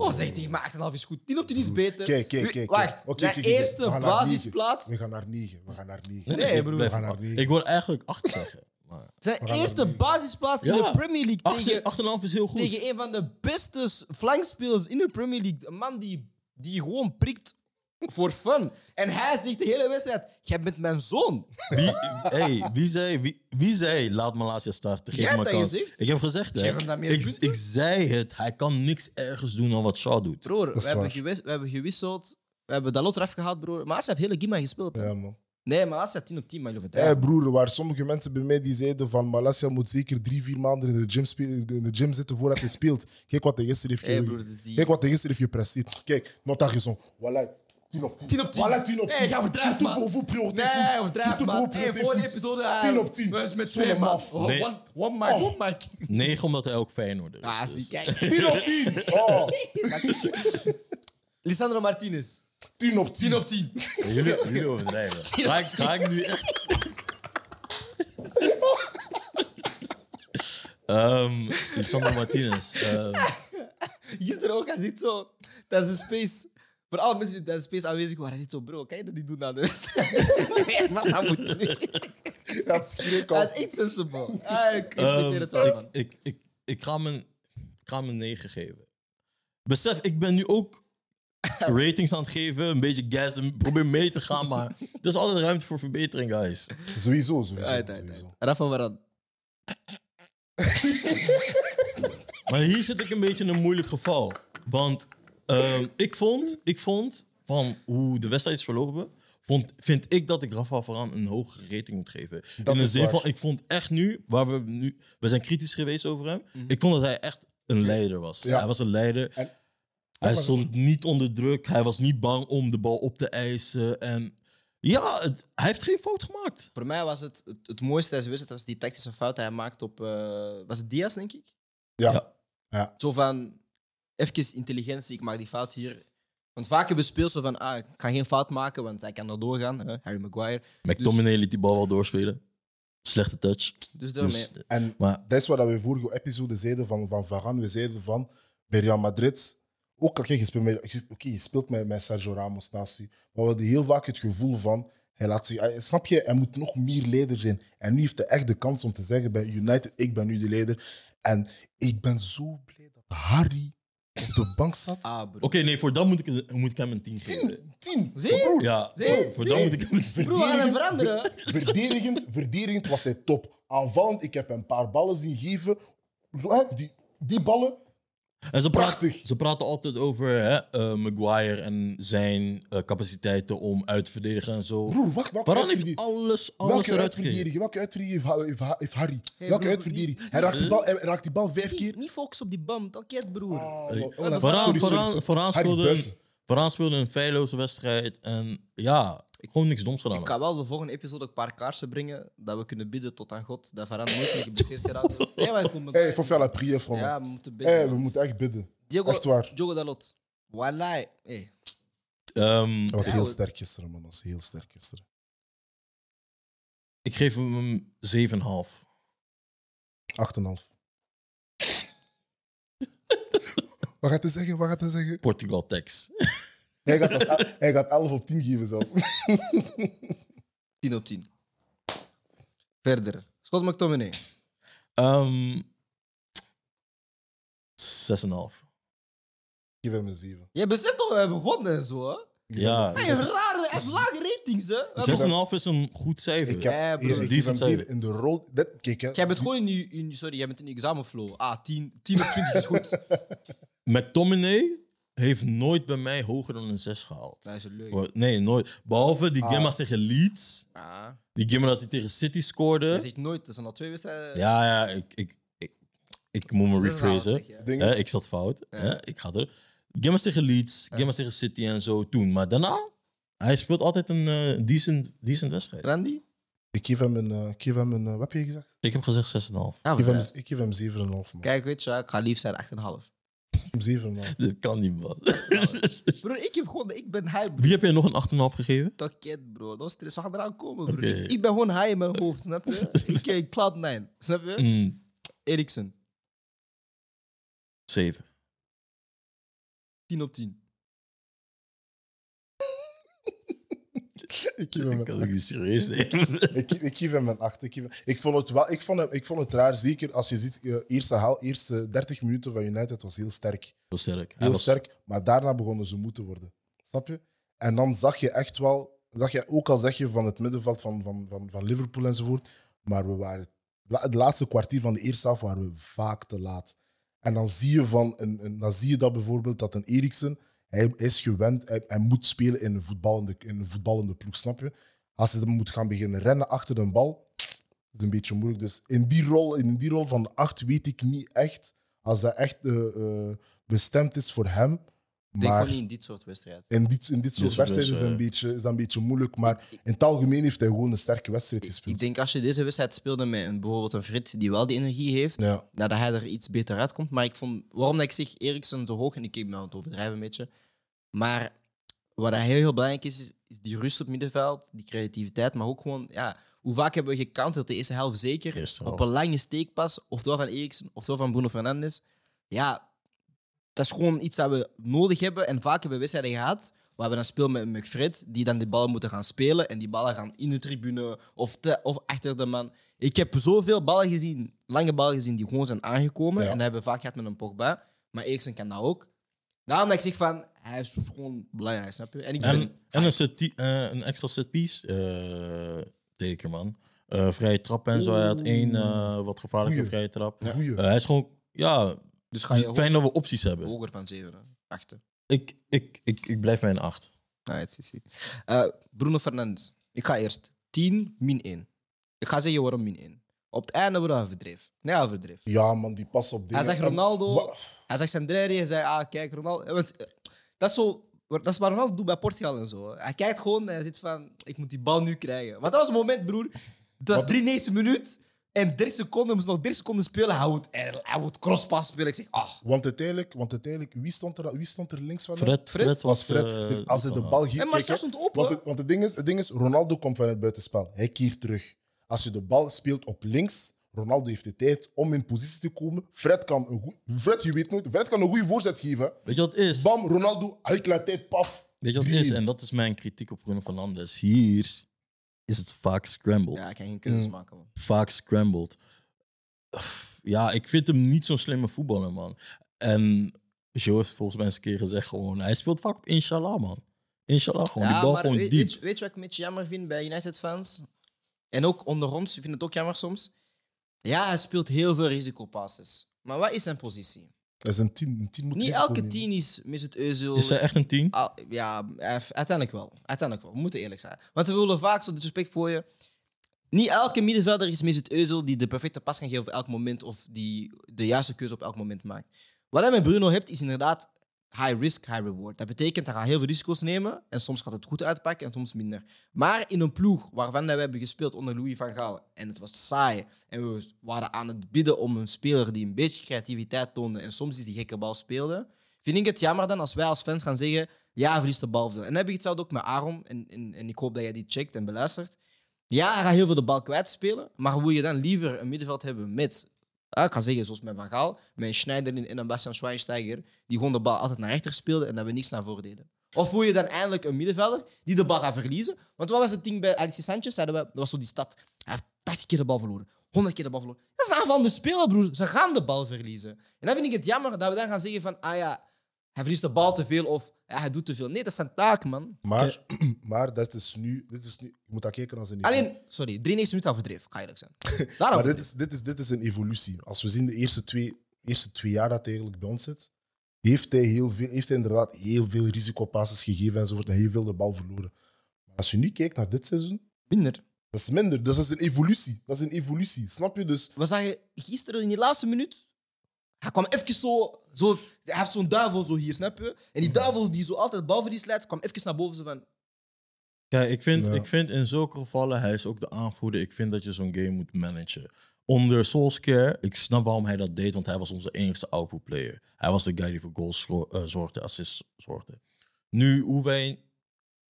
Oh, zeg tegen mij, acht komma vijf is goed. tien op tien is beter. Kijk, kijk, kijk. Wacht, okay, de kijk, kijk. eerste basisplaats... We gaan naar negen. We gaan naar negen. Nee, nee broer. We gaan naar negen. Ik wil eigenlijk acht zeggen. Maar... Zijn eerste basisplaats ja. in de Premier League acht, tegen... acht komma vijf is heel goed. Tegen een van de beste flankspelers in de Premier League. Een man die, die gewoon prikt voor fun. En hij zegt de hele wedstrijd, jij bent mijn zoon. Wie, hey, wie, zei, wie, wie zei, laat Malacia starten? Geef jij hebt dat kans. Gezegd? Ik heb gezegd, hè. Ik, ik zei het. Hij kan niks ergens doen dan wat Shaw doet. Broer, we hebben, gewis, we hebben gewisseld We hebben Dalot eraf gehaald, broer. Maar Asia heeft hele Gima gespeeld. Hè? Ja, man. Nee, Malacia had tien op tien, maar je verdient. Hey, broer, waar sommige mensen bij mij die zeiden van Malacia moet zeker drie, vier maanden in de gym, spe- in de gym zitten voordat hij speelt. Kijk wat hij gisteren heeft hey, broer, die... Kijk wat hij gisteren heeft gepresteerd. Kijk, Montagison. Voilà. tien op tien. Voilà, tien op tien. Nee, ga verdrijven, man. Nee, verdrijven, man. Hey, voor de episode... tien op tien. We zijn met twee, man. One mic, one mic. negen, omdat hij ook Feyenoord is. Ah, zie, kijk. tien op tien. Oh. Lisandro Martínez. tien op tien. tien op tien. Jullie, jullie overdrijven. Ga ik, ga ik nu echt... um, Lisandro Martínez. Um. Gisteren ook, hij zit zo... Dat is een space... Voor alle mensen die tijdens space aanwezig waren, hij zit zo... Bro, kan je dat niet doen na de wedstrijd? Nee, maar dat moet niet. Dat is schrik al. Dat is echt sensible. Ah, ik respecteer um, het wel, man. Ik, ik, ik, ik ga mijn, ik ga mijn negen geven. Besef, ik ben nu ook... ratings aan het geven, een beetje gassen, probeer mee te gaan, maar er is altijd ruimte voor verbetering, guys. Sowieso, sowieso. Uit, uit, uit. Raphaël Varane. Maar hier zit ik een beetje in een moeilijk geval. Want uh, ik, vond, ik vond, van hoe de wedstrijd is verlopen, vond, vind ik dat ik Raphaël Varane een hogere rating moet geven. Dat in de zin waar. Van, ik vond echt nu, waar we nu, we zijn kritisch geweest over hem, mm-hmm. Ik vond dat hij echt een leider was. Ja. Hij was een leider... En- Hij stond niet onder druk. Hij was niet bang om de bal op te eisen. En ja, het, hij heeft geen fout gemaakt. Voor mij was het het, het mooiste tijdens de wedstrijd was die tactische fout die hij maakte op... Uh, was het Diaz, denk ik? Ja. ja. ja. Zo van, even intelligentie, ik maak die fout hier. Want vaak hebben spelers zo van, ah, ik ga geen fout maken, want hij kan er doorgaan. Hè? Harry Maguire. McTominay dus... liet die bal wel doorspelen. Slechte touch. Dus daarmee. Dus, en maar... dat is wat we vorige episode zeiden van, van Varane. We zeiden van, bij Real Madrid... Ook al je speelt, met, okay, je speelt met, met Sergio Ramos naast je, maar we hadden heel vaak het gevoel van, hij laat zich, snap je, hij moet nog meer leider zijn. En nu heeft hij echt de kans om te zeggen bij United, ik ben nu de leider. En ik ben zo blij dat Harry op de bank zat. Ah, Oké, okay, nee, voor dat moet ik, moet ik hem een tien geven. tien? tien? Ja, Zee? voor Zee? dat moet ik hem een tien geven. veranderen. Ver, verdedigend, verdedigend was hij top. Aanvallend, ik heb een paar ballen zien geven. Zo, die, die ballen... En ze praten, Prachtig. Ze praten altijd over hè, uh, Maguire en zijn uh, capaciteiten om uit te verdedigen en zo. Broer, wacht, wacht. Varane heeft alles, alles welke eruit verdedigen? Welke uitverdediging heeft, heeft, heeft Harry? Hey, welke uitverdediging? Hij, hij raakt die bal vijf keer. Niet, niet focussen op die bam, dat kent broer. Ah, oh, oh, Varane, Varane, speelde, Varane speelde een feilloze wedstrijd en ja, ik gewoon niks doms gedaan. Ik kan wel de volgende episode een paar kaarsen brengen dat we kunnen bidden tot aan God dat Varane nooit meer geblesseerd geraakt wordt. Nee, maar ik moet hey, faut faire la prière, Frank. Ja, we moeten bidden. Hey, we moeten echt bidden. Diogo, echt waar. Diogo Dalot. Wallahi. Hey. Um, dat was ja, heel we... sterk gisteren, man. Dat was heel sterk gisteren. Ik geef hem zeven komma vijf. acht komma vijf. Wat gaat hij zeggen? Wat gaat hij zeggen? Portugal Tex. Hij gaat, als, hij gaat elf op tien geven zelfs. tien op tien. Verder. Scott McTominay. Um, zes komma vijf. Geef hem een zeven. Jij beseft toch, we hebben gewonnen en zo, hè? Ja. Dat zijn rare, echt lage ratings, hè? zes komma vijf is een goed cijfer. Ik heb een in de rol... Dat, kijk, hè. Jij bent gewoon in, in, sorry, jij bent in examenflow. Ah, tien op twintig is goed. McTominay... heeft nooit bij mij hoger dan een zes gehaald. Dat is leuk. Nee, nooit. Behalve die Gemma ah. tegen Leeds. Ah. Die Gemma dat hij tegen City scoorde. Je zegt nooit, dat zijn al twee wedstrijden. Ja, ja, ik, ik, ik, ik moet me rephrasen. Ja. Ik zat fout. Ja. Ja, ik ga er. Gemma tegen Leeds, ja. Gemma tegen City en zo toen. Maar daarna, hij speelt altijd een uh, decent, decent wedstrijd. Randy? Ik geef hem een... Uh, ik geef hem een uh, wat heb je gezegd? Ik heb gezegd zes komma vijf. Ah, ik, hem, ik geef hem zeven komma vijf, man. Kijk, weet je, ik ga lief zijn acht komma vijf. zeven, man. Dat kan niet, man. Broer, ik heb gewoon... Ik ben high, bro. Wie heb jij nog een acht komma vijf gegeven? Taket, bro. Dat is stress. We gaan eraan komen, bro. Okay. Ik, ik ben gewoon high in mijn hoofd, snap je? Ik kijk Cloud nine, snap je? Mm. Eriksen. zeven. tien op tien. Ik geef hem een acht. Serieus nemen. Ik, ik geef hem een acht. Ik, hem... ik, vond het wel... ik, vond hem... ik vond het raar, zeker als je ziet, uh, eerste, haal, eerste dertig minuten van United was heel sterk. Heel sterk. Heel was... sterk, maar daarna begonnen ze moe te worden. Snap je? En dan zag je echt wel, zag je, ook al zeg je van het middenveld van, van, van, van Liverpool enzovoort, maar we waren het laatste kwartier van de eerste helft waren we vaak te laat. En dan zie je, van een, een, dan zie je dat bijvoorbeeld dat een Eriksen, Hij is gewend, hij, hij moet spelen in een, voetballende, in een voetballende ploeg, snap je? Als hij dan moet gaan beginnen rennen achter de bal, is een beetje moeilijk. Dus in die rol, in die rol van de acht weet ik niet echt, als dat echt uh, uh, bestemd is voor hem. Ik denk niet in dit soort wedstrijden. In dit, in dit soort wedstrijden is, uh, is dat een beetje moeilijk, maar in het algemeen heeft hij gewoon een sterke wedstrijd gespeeld. Ik denk als je deze wedstrijd speelde met een, bijvoorbeeld een Frit die wel die energie heeft, ja. dat hij er iets beter uitkomt. Maar ik vond, waarom dat ik zeg Eriksen te hoog, en ik ben aan het overdrijven een beetje, maar wat heel, heel belangrijk is, is die rust op het middenveld, die creativiteit, maar ook gewoon, ja, hoe vaak hebben we gecounterd de eerste helft zeker, eerste op een lange steekpas, ofwel van Eriksen, ofwel van Bruno Fernandes. Ja, dat is gewoon iets dat we nodig hebben. En vaak hebben we wedstrijden gehad waar we dan spelen met McFred, die dan die ballen moeten gaan spelen. En die ballen gaan in de tribune of, te, of achter de man. Ik heb zoveel ballen gezien, lange ballen gezien, die gewoon zijn aangekomen. Ja. En dat hebben we vaak gehad met een Pogba. Maar Eriksen kan dat ook. Daarom dat ik zeg van, hij is gewoon belangrijk, snap je? En, ik en, en een, set, uh, een extra setpiece, uh, teken man. Uh, vrije trap en zo. Hij had één uh, wat gevaarlijke Goeie. vrije trap. Ja. Uh, hij is gewoon, ja... Dus ga je hoger, fijn dat we opties hebben. Hoger van zeven, acht. Ik, ik, ik, ik blijf bij een acht. Ah, het is uh, Bruno Fernandes. Ik ga eerst tien, min één. Ik ga zeggen waarom min één. Op het einde wordt hij verdreven. Nee, hij verdreef. Ja, man, die pas op dingen. Hij zegt Ronaldo. En... Hij zegt Sandreri. Hij zei, ah, kijk, Ronaldo. Want, dat, is zo, dat is wat Ronaldo doet bij Portugal en zo. Hij kijkt gewoon en hij zit van, ik moet die bal nu krijgen. Want dat was een moment, broer. Het was drieënnegentig minuut. En drie seconden, moest nog drie seconden spelen, hij moet, hij moet crosspas spelen. Ik zeg, ach. Want uiteindelijk, want uiteindelijk wie, stond er, wie stond er links van? Fred. Fred, Fred was Fred. Uh, dus als hij de bal hier... En Marcel stond open. Want, want het, ding is, het ding is, Ronaldo komt van het buitenspel. Hij keert terug. Als je de bal speelt op links, Ronaldo heeft de tijd om in positie te komen. Fred kan een goeie... Fred, je weet nooit. Fred kan een goede voorzet geven. Weet je wat het is? Bam, Ronaldo, uit de tijd, paf. Weet je wat het is? En dat is mijn kritiek op Bruno Fernandes. Hier... is het vaak scrambled. Ja, ik kan geen keuzes mm. maken, man. Vaak scrambled. Ja, ik vind hem niet zo'n slimme voetballer, man. En Joe heeft volgens mij eens een keer gezegd, gewoon, hij speelt vaak op inshallah, man. Inshallah, gewoon. Ja, die bal maar gewoon weet, diep. Weet, weet je wat ik een beetje jammer vind bij United-fans? En ook onder ons, ik vind het ook jammer soms. Ja, hij speelt heel veel risicopasses. Maar wat is zijn positie? Dat is een tien. Een tien moet niet elke tien is Mesut Özil. Is hij echt een tien? Ah, ja, uiteindelijk wel. Uiteindelijk wel. We moeten eerlijk zijn. Want we willen vaak zo'n disrespect voor je. Niet elke middenvelder is Mesut Özil die de perfecte pas kan geven op elk moment of die de juiste keuze op elk moment maakt. Wat hij met Bruno hebt is inderdaad high risk, high reward. Dat betekent dat hij heel veel risico's nemen en soms gaat het goed uitpakken en soms minder. Maar in een ploeg waarvan we hebben gespeeld onder Louis van Gaal en het was saai en we waren aan het bidden om een speler die een beetje creativiteit toonde en soms die gekke bal speelde, vind ik het jammer dan als wij als fans gaan zeggen ja, hij verliest de bal veel. En dan heb ik hetzelfde ook met Aaron en, en, en ik hoop dat jij die checkt en beluistert. Ja, hij gaat heel veel de bal kwijtspelen, maar wil je dan liever een middenveld hebben met... Ik ga zeggen, zoals met Van Gaal, met Schneider en een Bastian Schweinsteiger, die gewoon de bal altijd naar rechter speelden en dat we niks naar voren deden. Of voel je dan eindelijk een middenvelder die de bal gaat verliezen? Want wat was het ding bij Alexis Sánchez? Dat was zo die stad. Hij heeft tachtig keer de bal verloren, honderd keer de bal verloren. Dat is een aanvallende speler, broer. Ze gaan de bal verliezen. En dan vind ik het jammer dat we dan gaan zeggen van, ah ja, hij verliest de bal te veel of ja, hij doet te veel. Nee, dat is zijn taak, man. Maar, maar dat is nu, dit is nu... Je moet dat kijken als een... Alleen, sorry, drieënnegentig minuten al verdreven, ga eerlijk zijn. maar dit is, dit, is, dit is een evolutie. Als we zien de eerste twee, eerste twee jaar dat hij eigenlijk bij ons zit, heeft hij, heel veel, heeft hij inderdaad heel veel risicopasses gegeven enzovoort en heel veel de bal verloren. Maar als je nu kijkt naar dit seizoen... Minder. Dat is minder. Dus dat is een evolutie. Dat is een evolutie, snap je? Dus... We zagen gisteren in die laatste minuut... Hij kwam even zo, zo... Hij heeft zo'n duivel zo hier, snap je? En die duivel die zo altijd balverlies leidt, kwam even naar boven. Zo van... Kijk, ik vind, ja. ik vind in zulke gevallen, hij is ook de aanvoerder. Ik vind dat je zo'n game moet managen. Onder Solskjaer, ik snap waarom hij dat deed, want hij was onze enigste output player. Hij was de guy die voor goals uh, zorgde, assists zorgde. Nu, hoe wij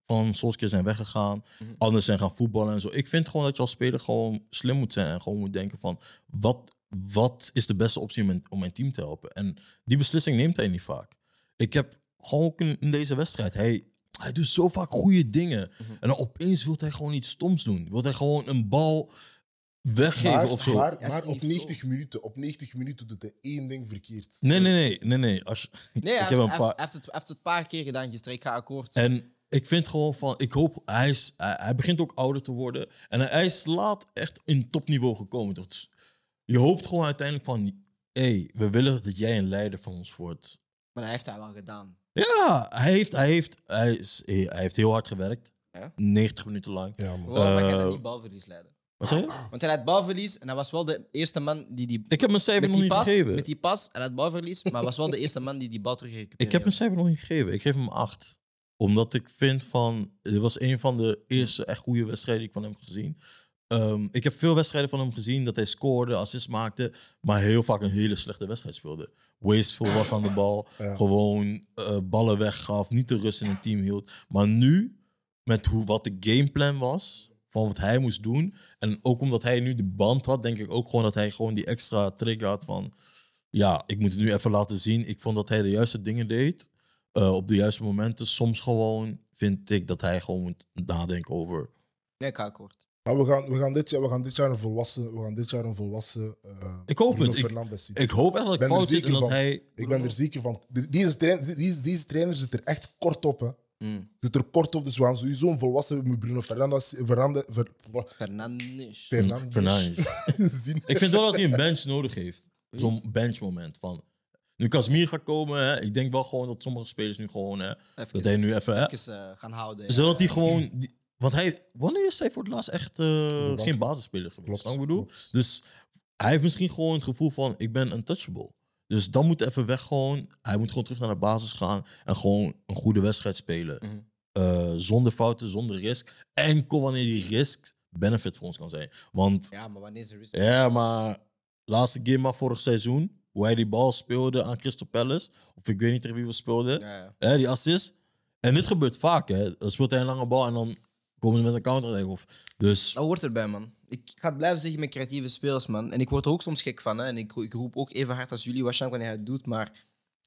van Solskjaer zijn weggegaan, mm-hmm. anders zijn gaan voetballen en zo. Ik vind gewoon dat je als speler gewoon slim moet zijn en gewoon moet denken van... wat Wat is de beste optie om mijn, om mijn team te helpen? En die beslissing neemt hij niet vaak. Ik heb gewoon ook in, in deze wedstrijd... Hij, hij doet zo vaak goede dingen. Mm-hmm. En dan opeens wil hij gewoon iets stoms doen. Wil hij gewoon een bal weggeven maar, of zo. Maar, maar op, negentig minuten, op negentig minuten doet hij één ding verkeerd. Nee, nee, nee. nee, nee. Als, nee hij heeft, paar... heeft, heeft het een paar keer gedaan. Je streek gaat akkoord. En ik vind gewoon van... Ik hoop... Hij, is, hij, hij begint ook ouder te worden. En hij is laat echt in topniveau gekomen. Dat Je hoopt gewoon uiteindelijk van... Hé, hey, we willen dat jij een leider van ons wordt. Maar dat heeft hij wel gedaan. Ja, hij heeft, hij heeft, hij is, hij heeft heel hard gewerkt. Ja? negentig minuten lang. Ja, man. Wow, maar hij gaat niet balverlies leiden. Wat zei je? Want hij had balverlies en hij was wel de eerste man die die... Ik heb mijn cijfer nog niet pas, gegeven. Met die pas, hij had balverlies, maar hij was wel de eerste man die die bal terug recupeerde. Ik heb mijn cijfer nog niet gegeven. Ik geef hem acht. Omdat ik vind van... Dit was een van de eerste echt goede wedstrijden die ik van hem heb gezien. Um, ik heb veel wedstrijden van hem gezien dat hij scoorde, assist maakte, maar heel vaak een hele slechte wedstrijd speelde. Wasteful was aan de bal, ja. gewoon uh, ballen weggaf, niet de rust in het team hield. Maar nu, met hoe, wat de gameplan was, van wat hij moest doen, en ook omdat hij nu de band had, denk ik ook gewoon dat hij gewoon die extra trigger had van, ja, ik moet het nu even laten zien. Ik vond dat hij de juiste dingen deed, uh, op de juiste momenten. Soms gewoon vind ik dat hij gewoon moet nadenken over... Nee, ik ga akkoord. Maar we gaan, we, gaan dit jaar, we gaan dit jaar een volwassen, we gaan dit jaar een volwassen uh, ik hoop Bruno Fernandes zien. Ik, ik hoop eigenlijk fout zit en dat hij... Ik Bruno... ben er zeker van. Deze trainer, deze, deze trainer zit er echt kort op. Hè. Mm. Zit er kort op, dus we gaan sowieso een volwassen met Bruno Fernandes... Fernandes. Ver, Fernandes. Fernandes. Fernandes. Ik vind wel dat hij een bench nodig heeft. Zo'n benchmoment van... Nu Casemiro gaat komen, hè, ik denk wel gewoon dat sommige spelers nu gewoon... Hè, even, dat hij nu even... Hè, even uh, gaan houden. Zodat hij ja. gewoon... Die, want hij, wanneer is hij voor het laatst echt uh, geen basisspeler geweest? Klopt, bedoel. Dus hij heeft misschien gewoon het gevoel van, ik ben untouchable. Dus dan moet hij even weg gewoon. Hij moet gewoon terug naar de basis gaan en gewoon een goede wedstrijd spelen. Mm-hmm. Uh, zonder fouten, zonder risk. Enkel wanneer die risk benefit voor ons kan zijn. Want, ja, maar wanneer is er risk? Ja, maar laatste game maar vorig seizoen, hoe hij die bal speelde aan Crystal Palace, of ik weet niet tegen wie we speelden, ja, ja. Hè, die assist. En dit gebeurt vaak, hè. Dan speelt hij een lange bal en dan komen met een counter of dus. Dat hoort erbij, man. Ik ga het blijven zeggen met creatieve spelers, man. En ik word er ook soms gek van. Hè. En ik, ik roep ook even hard als jullie waarschijnlijk wanneer hij het doet. Maar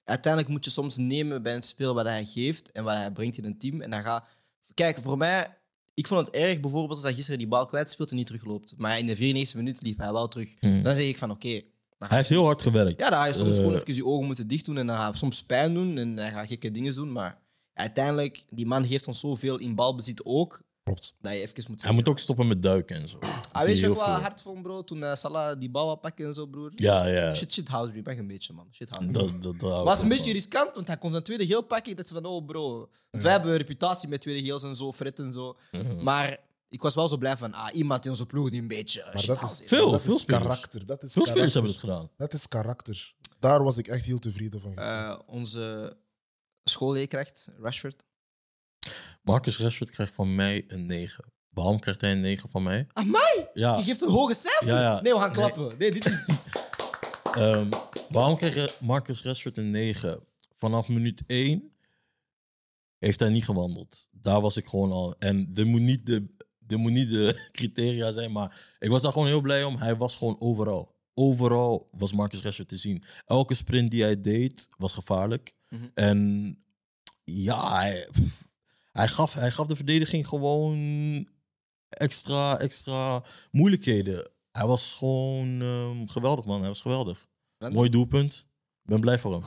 uiteindelijk moet je soms nemen bij een speler wat hij geeft en wat hij brengt in een team. En dan ga... Kijk, voor mij... Ik vond het erg bijvoorbeeld dat hij gisteren die bal kwijtspeelt en niet terugloopt. Maar in de vierennegentigste minuut liep hij wel terug. Mm. Dan zeg ik van, oké... Okay, hij heeft heel hard gewerkt. Ja, dan ga je soms uh. gewoon even je ogen moeten dicht doen. En dan ga je soms pijn doen. En dan ga je gekke dingen doen. Maar uiteindelijk, die man geeft ons zoveel in balbezit ook. Klopt. Dat je even moet hij moet ook stoppen met duiken en zo. Ah, weet je ook wel hard voor hem, bro? Toen uh, Salah die bal wou pakken en zo, broer. Ja, ja. Shit, shit, house rip, echt een beetje, man. Shit, house dat, dat, dat was een beetje van. Riskant, want hij kon zijn tweede geel pakken. Dat ze van, oh, bro. Want ja. wij hebben een reputatie met tweede geels en zo, frit en zo. Mm-hmm. Maar ik was wel zo blij van, ah, iemand in zo'n ploeg die een beetje... Maar shit, dat is veel, dat veel is karakter. Dat is veel karakter. Spelers hebben het gedaan. Dat is karakter. Daar was ik echt heel tevreden van. Uh, onze schoolleerkracht, Rashford. Marcus Rashford krijgt van mij een negen. Waarom krijgt hij een negen van mij? Ah, mij? Ja. Je geeft een hoge cijfer? Ja, ja. Nee, we gaan klappen. Nee, nee dit is... um, waarom krijgt Marcus Rashford een negen? Vanaf minuut één heeft hij niet gewandeld. Daar was ik gewoon al. En dit moet niet de, dit moet niet de criteria zijn, maar ik was daar gewoon heel blij om. Hij was gewoon overal. Overal was Marcus Rashford te zien. Elke sprint die hij deed was gevaarlijk. Mm-hmm. En ja, hij... Pff, Hij gaf, hij gaf de verdediging gewoon extra, extra moeilijkheden. Hij was gewoon um, geweldig, man. Hij was geweldig. Brandon. Mooi doelpunt. Ik ben blij voor hem.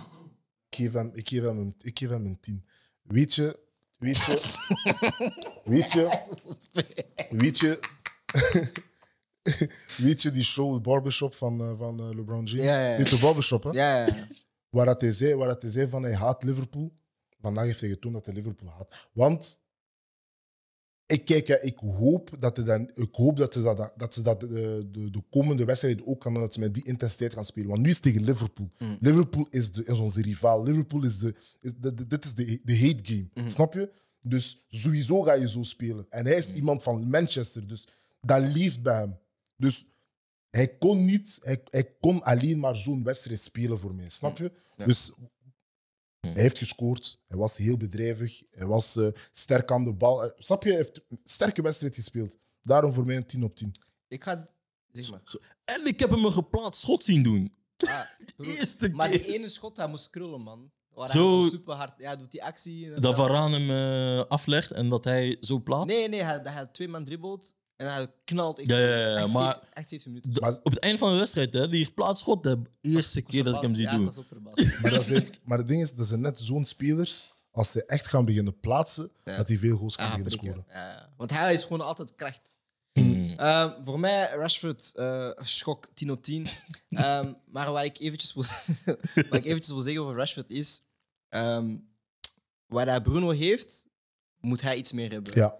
Ik geef hem, ik geef hem, een, ik geef hem een tien. Weet je... Weet je... weet je... Weet je... weet je die show, de barbershop van, uh, van uh, LeBron James? Ja, ja, ja. Niet de barbershop, hè? Ja, ja, ja. Waar dat hij zei, waar dat hij zei van hij haat Liverpool. Vandaag heeft hij getoond dat hij Liverpool had. Want ik, kijk, ik hoop dat, dan, ik hoop dat ze dat, dat, ze dat de, de, de komende wedstrijden ook gaan doen, dat ze met die intensiteit gaan spelen. Want nu is het tegen Liverpool. Mm. Liverpool is, de, is onze rivaal. Liverpool is de... Is de, de dit is de, de hate game. Mm-hmm. Snap je? Dus sowieso ga je zo spelen. En hij is mm. iemand van Manchester. Dus dat leeft bij hem. Dus hij kon niet... Hij, hij kon alleen maar zo'n wedstrijd spelen voor mij. Snap je? Mm. Ja. Dus... Hij heeft gescoord, hij was heel bedrijvig, hij was uh, sterk aan de bal. Uh, snap je, hij heeft een sterke wedstrijd gespeeld. Daarom voor mij een tien op tien. Ik ga, zeg maar. En ik heb hem een geplaatst schot zien doen. Ah, Eerste maar keer. Die ene schot, hij moest krullen, man. Waar zo, hij zo super hard, ja, doet die actie. Dat, dat Varane hem uh, aflegt en dat hij zo plaatst? Nee, nee, hij, hij twee man dribbelt. En hij knalt echt, ja, ja, ja, echt, maar, zeven, echt zeven minuten. D- op het einde van de wedstrijd, hè, die plaatschot, de eerste keer dat ik hem zie ja, doen. Maar, dat zijn, maar het ding is, dat zijn net zo'n spelers, als ze echt gaan beginnen plaatsen, ja. dat die veel goals gaan ja, beginnen scoren. Ja, ja. Want hij is gewoon altijd kracht. Mm. Uh, voor mij, Rashford, uh, schok tien op tien. um, maar wat ik eventjes wil, wat ik eventjes wil zeggen over Rashford is, um, Waar dat Bruno heeft, moet hij iets meer hebben. Ja.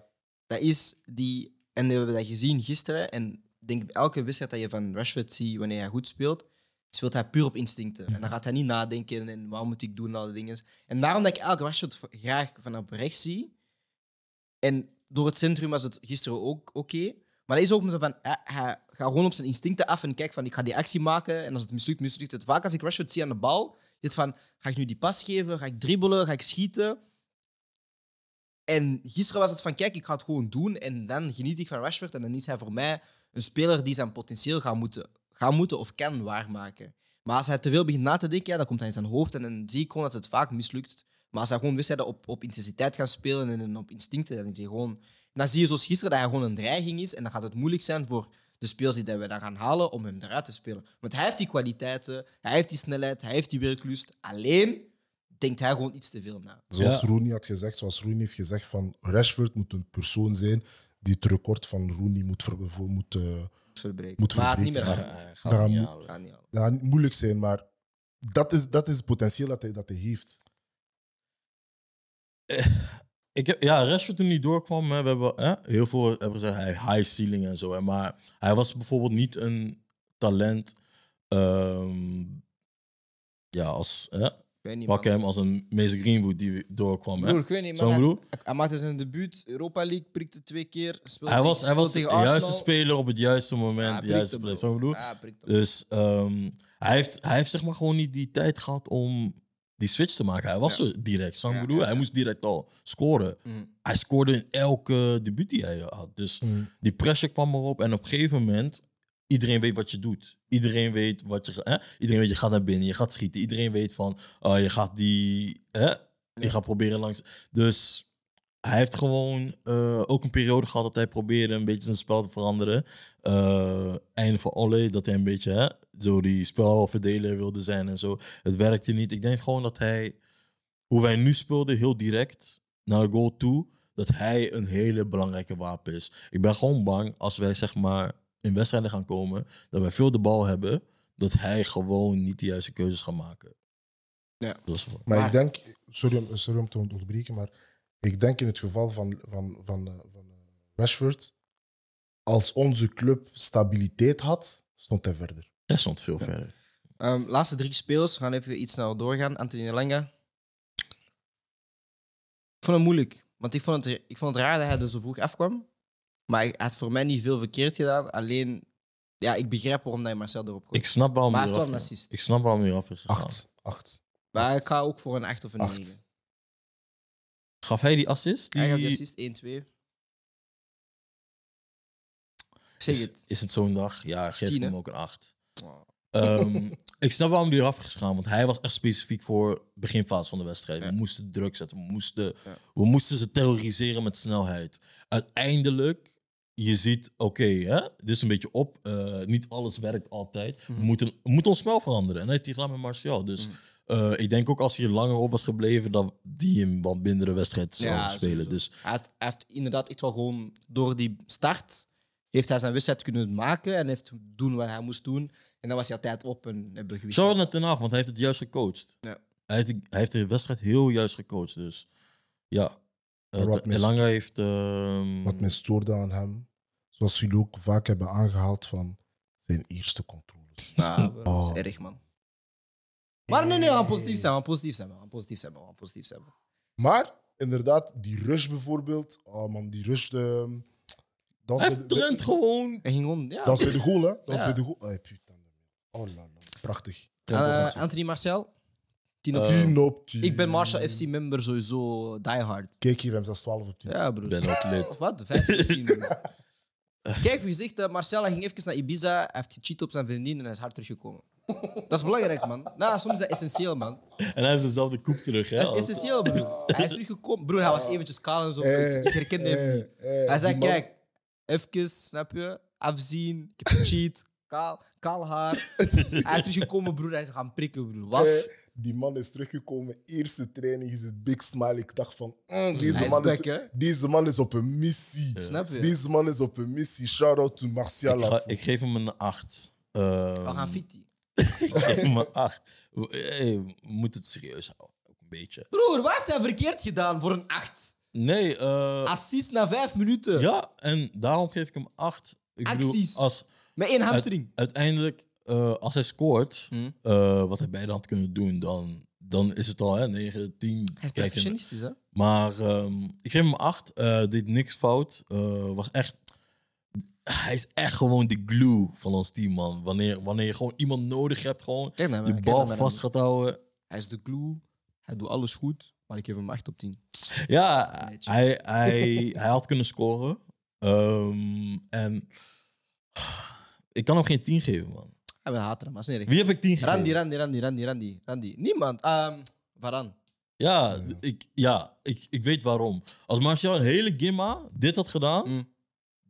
Dat is die... En we hebben dat gezien gisteren. En ik denk, elke wedstrijd dat je van Rashford ziet, wanneer hij goed speelt, speelt hij puur op instincten. En dan gaat hij niet nadenken en wat moet ik doen en al die dingen. En daarom dat ik elke Rashford graag vanaf rechts zie. En door het centrum was het gisteren ook oké. Okay. Maar dat is ook van, hij, hij gaat gewoon op zijn instincten af en kijkt van, ik ga die actie maken. En als het mislukt, mislukt het. Vaak als ik Rashford zie aan de bal, is van, ga ik nu die pas geven? Ga ik dribbelen? Ga ik schieten? En gisteren was het van, kijk, ik ga het gewoon doen. En dan geniet ik van Rashford. En dan is hij voor mij een speler die zijn potentieel gaat moeten, gaat moeten of kan waarmaken. Maar als hij te veel begint na te denken, ja, dan komt hij in zijn hoofd. En dan zie ik gewoon dat het vaak mislukt. Maar als hij gewoon wedstrijden op, op intensiteit gaat spelen en, en op instincten, dan is hij gewoon... Dan zie je zoals gisteren dat hij gewoon een dreiging is. En dan gaat het moeilijk zijn voor de spelers die we daar gaan halen om hem eruit te spelen. Want hij heeft die kwaliteiten, hij heeft die snelheid, hij heeft die werklust. Alleen... denkt hij gewoon iets te veel na. Zoals ja. Rooney had gezegd, zoals Rooney heeft gezegd, van Rashford moet een persoon zijn die het record van Rooney moet, ver, moet, uh, verbreken. moet verbreken. Maar het niet meer gaan, ja, gaat gaat niet halen. Gaat niet halen. Dat gaat moeilijk zijn, maar dat is, dat is het potentieel dat hij, dat hij heeft. Eh, ik heb, ja, Rashford toen hij doorkwam, hè, we hebben hè, heel veel hebben gezegd, hij high ceiling en zo. Hè, maar hij was bijvoorbeeld niet een talent um, ja, als... Hè, pak hem als een Mason Greenwood die doorkwam. Broer, ik weet niet, man. Hij, hij maakte zijn debuut, Europa League, prikte twee keer. Hij was, hij was de juiste speler op het juiste moment. Ja, de juiste plek, zo bedoel. Ja, dus um, hij, heeft, hij heeft zeg maar gewoon niet die tijd gehad om die switch te maken. Hij was ja. er direct, zo ja, bedoel. Ja, ja. Hij moest direct al scoren. Mm. Hij scoorde in elke debuut die hij had. Dus mm. die pressure kwam erop en op een gegeven moment... Iedereen weet wat je doet. Iedereen weet wat je... Hè? Iedereen weet, je gaat naar binnen, je gaat schieten. Iedereen weet van, uh, je gaat die... Hè? Je gaat proberen langs... Dus hij heeft gewoon uh, ook een periode gehad dat hij probeerde een beetje zijn spel te veranderen. Uh, einde van Olé, dat hij een beetje hè, zo die spelverdeler wilde zijn en zo. Het werkte niet. Ik denk gewoon dat hij, hoe wij nu speelden, heel direct naar de goal toe, dat hij een hele belangrijke wapen is. Ik ben gewoon bang als wij zeg maar... in wedstrijden gaan komen, dat wij veel de bal hebben, dat hij gewoon niet de juiste keuzes gaat maken. Ja. Maar, maar ik denk, sorry om, sorry om te onderbreken, maar ik denk in het geval van, van, van, van Rashford, als onze club stabiliteit had, stond hij verder. Hij stond veel ja. verder. Um, laatste drie spelers, we gaan even iets sneller doorgaan. Antony Elanga. Ik vond het moeilijk, want ik vond het, ik vond het raar dat hij er zo vroeg afkwam. Maar hij had voor mij niet veel verkeerd gedaan. Alleen, ja, ik begrijp waarom hij Marcel erop komt. Ik snap waarom hij erop is. Ik snap waarom hij erop is. Acht. Acht. Maar acht. Ik ga ook voor een acht of een acht. negen. Gaf hij die assist? Die... Hij gaf die assist één twee. Zeg is, het. Is het zo'n dag? Ja, geef Tien, hem ook een acht. Wow. Um, ik snap waarom hij eraf is gegaan. Want hij was echt specifiek voor beginfase van de wedstrijd. Ja. We moesten druk zetten. We moesten, ja. we moesten ze terroriseren met snelheid. Uiteindelijk... Je ziet, oké, okay, dit is een beetje op. Uh, niet alles werkt altijd. Mm. We, moeten, we moeten ons spel veranderen. En dat heeft hij gedaan met Martial. Dus mm. uh, ik denk ook als hij langer op was gebleven, dan die hem wat mindere wedstrijd zou ja, spelen. Dus. Hij, had, hij heeft inderdaad echt wel gewoon door die start, heeft hij zijn wedstrijd kunnen maken en heeft doen wat hij moest doen. En dan was hij altijd op en hebben gewisseld. Jordan ten Hag, want hij heeft het juist gecoacht. Ja. Hij, heeft, hij heeft de wedstrijd heel juist gecoacht. Dus ja, uh, wat Elanga heeft... Uh, wat mij stoorde aan hem... Zoals jullie ook vaak hebben aangehaald van zijn eerste controles. Nou, dat oh. is erg, man. Maar nee, nee, we gaan positief zijn, we gaan positief zijn, we gaan positief zijn, we gaan positief zijn. Maar inderdaad, die rush bijvoorbeeld. Oh man, die rush. De... Dat hij trent gewoon. Hij ging gewoon, ja. Dat is bij de goal, hè? Dat is ja. bij de goal. Oh, putain. Oh, la, la. Prachtig. Uh, Antony Martial. tien op tien. Ik ben Martial F C member sowieso, die hard. Kijk hier, hem is twaalf op tien. Ja, broer. Ben ook lid. Wat? vijftien op tien. Kijk, wie zegt dat Marcel ging even naar Ibiza, hij heeft gecheat op zijn vriendin en hij is hard teruggekomen. Dat is belangrijk, man. Nou, soms is dat essentieel, man. En hij heeft dezelfde koep terug, hè? Dat is essentieel, broer. Hij is teruggekomen. Broer, hij was eventjes kaal en zo. Hey, ik herkende hey, hem niet. Hey, hij zei, man. Kijk, even, snap je, afzien, ik heb gecheat, kaal, kaal haar. Hij is teruggekomen, broer, hij is gaan prikken, broer. Wat? Hey, die man is teruggekomen, eerste training is het big smile. Ik dacht van, mm, deze, is man back, is, deze man is op een missie. Ja. Snap je? Deze man is op een missie. Shout out to Martial. Ik, ga, ik geef hem een acht. Um, We gaan fiti. Ik geef hem een acht. Hey, we moeten het serieus houden. een beetje. Broer, wat heeft hij verkeerd gedaan voor een acht? Nee. Uh... Assist na vijf minuten. Ja, en daarom geef ik hem acht. Ik Acties. Bedoel, als met één hamstring. U- uiteindelijk, uh, als hij scoort, hmm. uh, wat hij bijna had kunnen doen, dan, dan is het al hè, negen, tien. Hij is perfectionistisch, hè? Maar um, ik geef hem acht. Uh, deed niks fout. Uh, was echt... Hij is echt gewoon de glue van ons team, man. Wanneer, wanneer je gewoon iemand nodig hebt, gewoon me, die bal vast gaat houden. Hij is de glue. Hij doet alles goed. Maar ik geef hem acht op tien. Ja, hij, hij, hij had kunnen scoren. Um, en ik kan hem geen tien geven, man. Hij wil haten, maar snel. Wie heb ik tien gegeven? Randy, Randy, Randy, Randy, Randy. Randy. Niemand. Um, Varane. Ja, ja. Ik, ja ik, ik weet waarom. Als Martial een hele gimma dit had gedaan... Mm.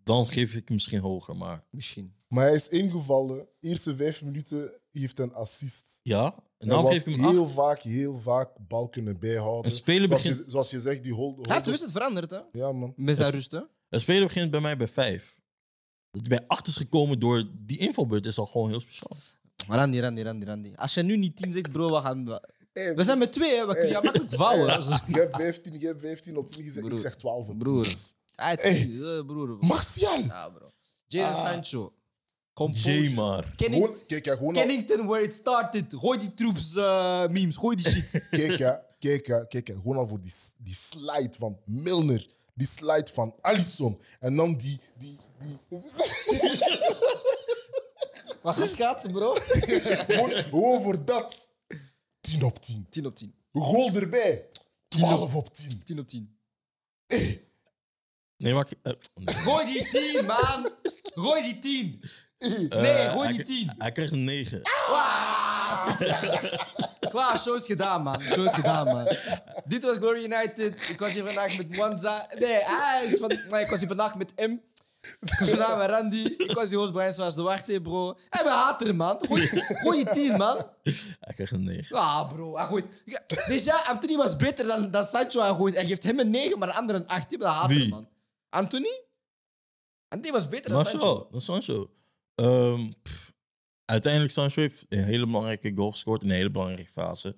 Dan geef ik misschien hoger, maar... Misschien. Maar hij is ingevallen. Eerste vijf minuten heeft een assist. Ja. En dan geef ik hem heel acht. vaak, heel vaak bal kunnen bijhouden. Een speler begint... Zoals je, zoals je zegt, die hold... hold hij heeft wist het veranderd, hè? Ja, man. Met zijn rust, hè? Een speler begint bij mij bij vijf. Dat hij bij acht is gekomen door die invalbeurt is al gewoon heel speciaal. Randy, Randy, Randy, Randy. Als jij nu niet tien zegt, bro, we gaan... Hey, we zijn met twee, hè? We hey. kunnen je makkelijk vouwen. Je hebt vijftien, je hebt vijftien op tien gezegd. Broer. Ik zeg twaalf. Broer. Uit, hey, broer. Martial. Ja, bro. Jadon ah. Sancho. Composure. Kenning, kijk, ja, gewoon Kennington, al... where it started. Gooi die troops uh, memes. Gooi die shit. Kijk, ja. Kijk, ja. Kijk, ja. Gewoon al voor die, die slide van Milner. Die slide van Alisson. En dan die... die, die... Maar ga schaatsen, bro. Gewoon, gewoon voor dat. tien op tien. tien op tien. Goal erbij. twaalf op tien. tien op tien. Hey. Nee, maar... Uh, nee. Gooi die tien, man. Gooi die tien. Nee, uh, gooi die tien. Hij, hij kreeg een negen. Ah! Klaar, show is gedaan, man. Show is gedaan, man. Dit was Glory United. Ik was hier vandaag met Mwanza. Nee, hij is van... nee, ik was hier vandaag met M. Ik was vandaag met Randy. Ik was hier host bij zoals de Wacht, bro. Hij hey, haat er, man. Gooi, gooi die tien, man. Hij kreeg een negen. Ah, bro. Hij gooit... Deja, Antony was beter dan, dan Sancho. Hij, gooit. Hij geeft hem een negen, maar de andere een acht. Hij haat er, man. Antony? Antony was beter dan Sancho. Dan Sancho. Um, uiteindelijk Sancho heeft een hele belangrijke goal gescoord in een hele belangrijke fase.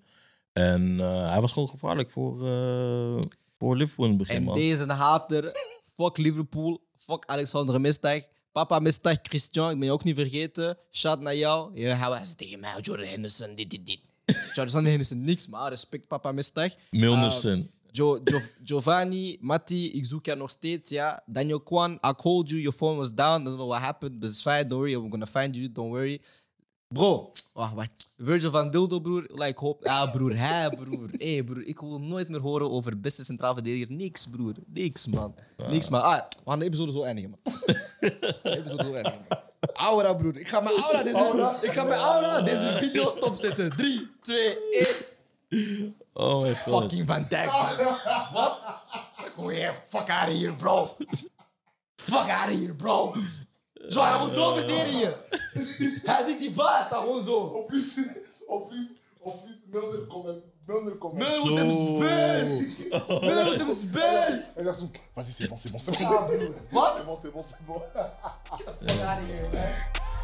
En uh, hij was gewoon gevaarlijk voor, uh, voor Liverpool in het begin. En man. Deze een hater. Fuck Liverpool. Fuck Alexander Mistag. Papa Mistag, Christian. Ik ben je ook niet vergeten. Shout naar jou. Ja, hij was tegen mij. Jordan Henderson, dit, dit, dit. Jordan Henderson, niks, maar respect Papa Mistag. Milnerson. Uh, Jo, jo, Giovanni, Matti, ik zoek jou nog steeds, ja. Daniel Kwan, I called you, your phone was down, I don't know what happened, but it's fine, don't worry, I'm gonna find you, don't worry. Bro, oh, wacht, Virgil van Dildo, broer, like hoop. Ah, broer, hè, broer, hé, hey, broer, ik wil nooit meer horen over beste centraal verdediger, niks, broer, niks, man, niks, man. Ah, we gaan de episode zo eindigen, man. De episode zo eindigen, man. Aura, broer, ik ga mijn aura deze, aura. Ik ga mijn aura deze video stopzetten. drie, twee, één... Oh my God. Fucking Van Dijk. Wat? Go here, fuck out of here, bro. Fuck out of here, bro. Zo, hij moet zo verdedigen hier. Hij zit die baas, staat gewoon zo. Of plus, of plus, of plus, Milner komen. Milner komen. Milner moet hem spelen. Milner moet hem spelen. Hij dacht zo, vas-y, c'est bon, c'est bon, c'est bon. Wat? C'est bon, c'est bon, c'est bon. Fuck out of here.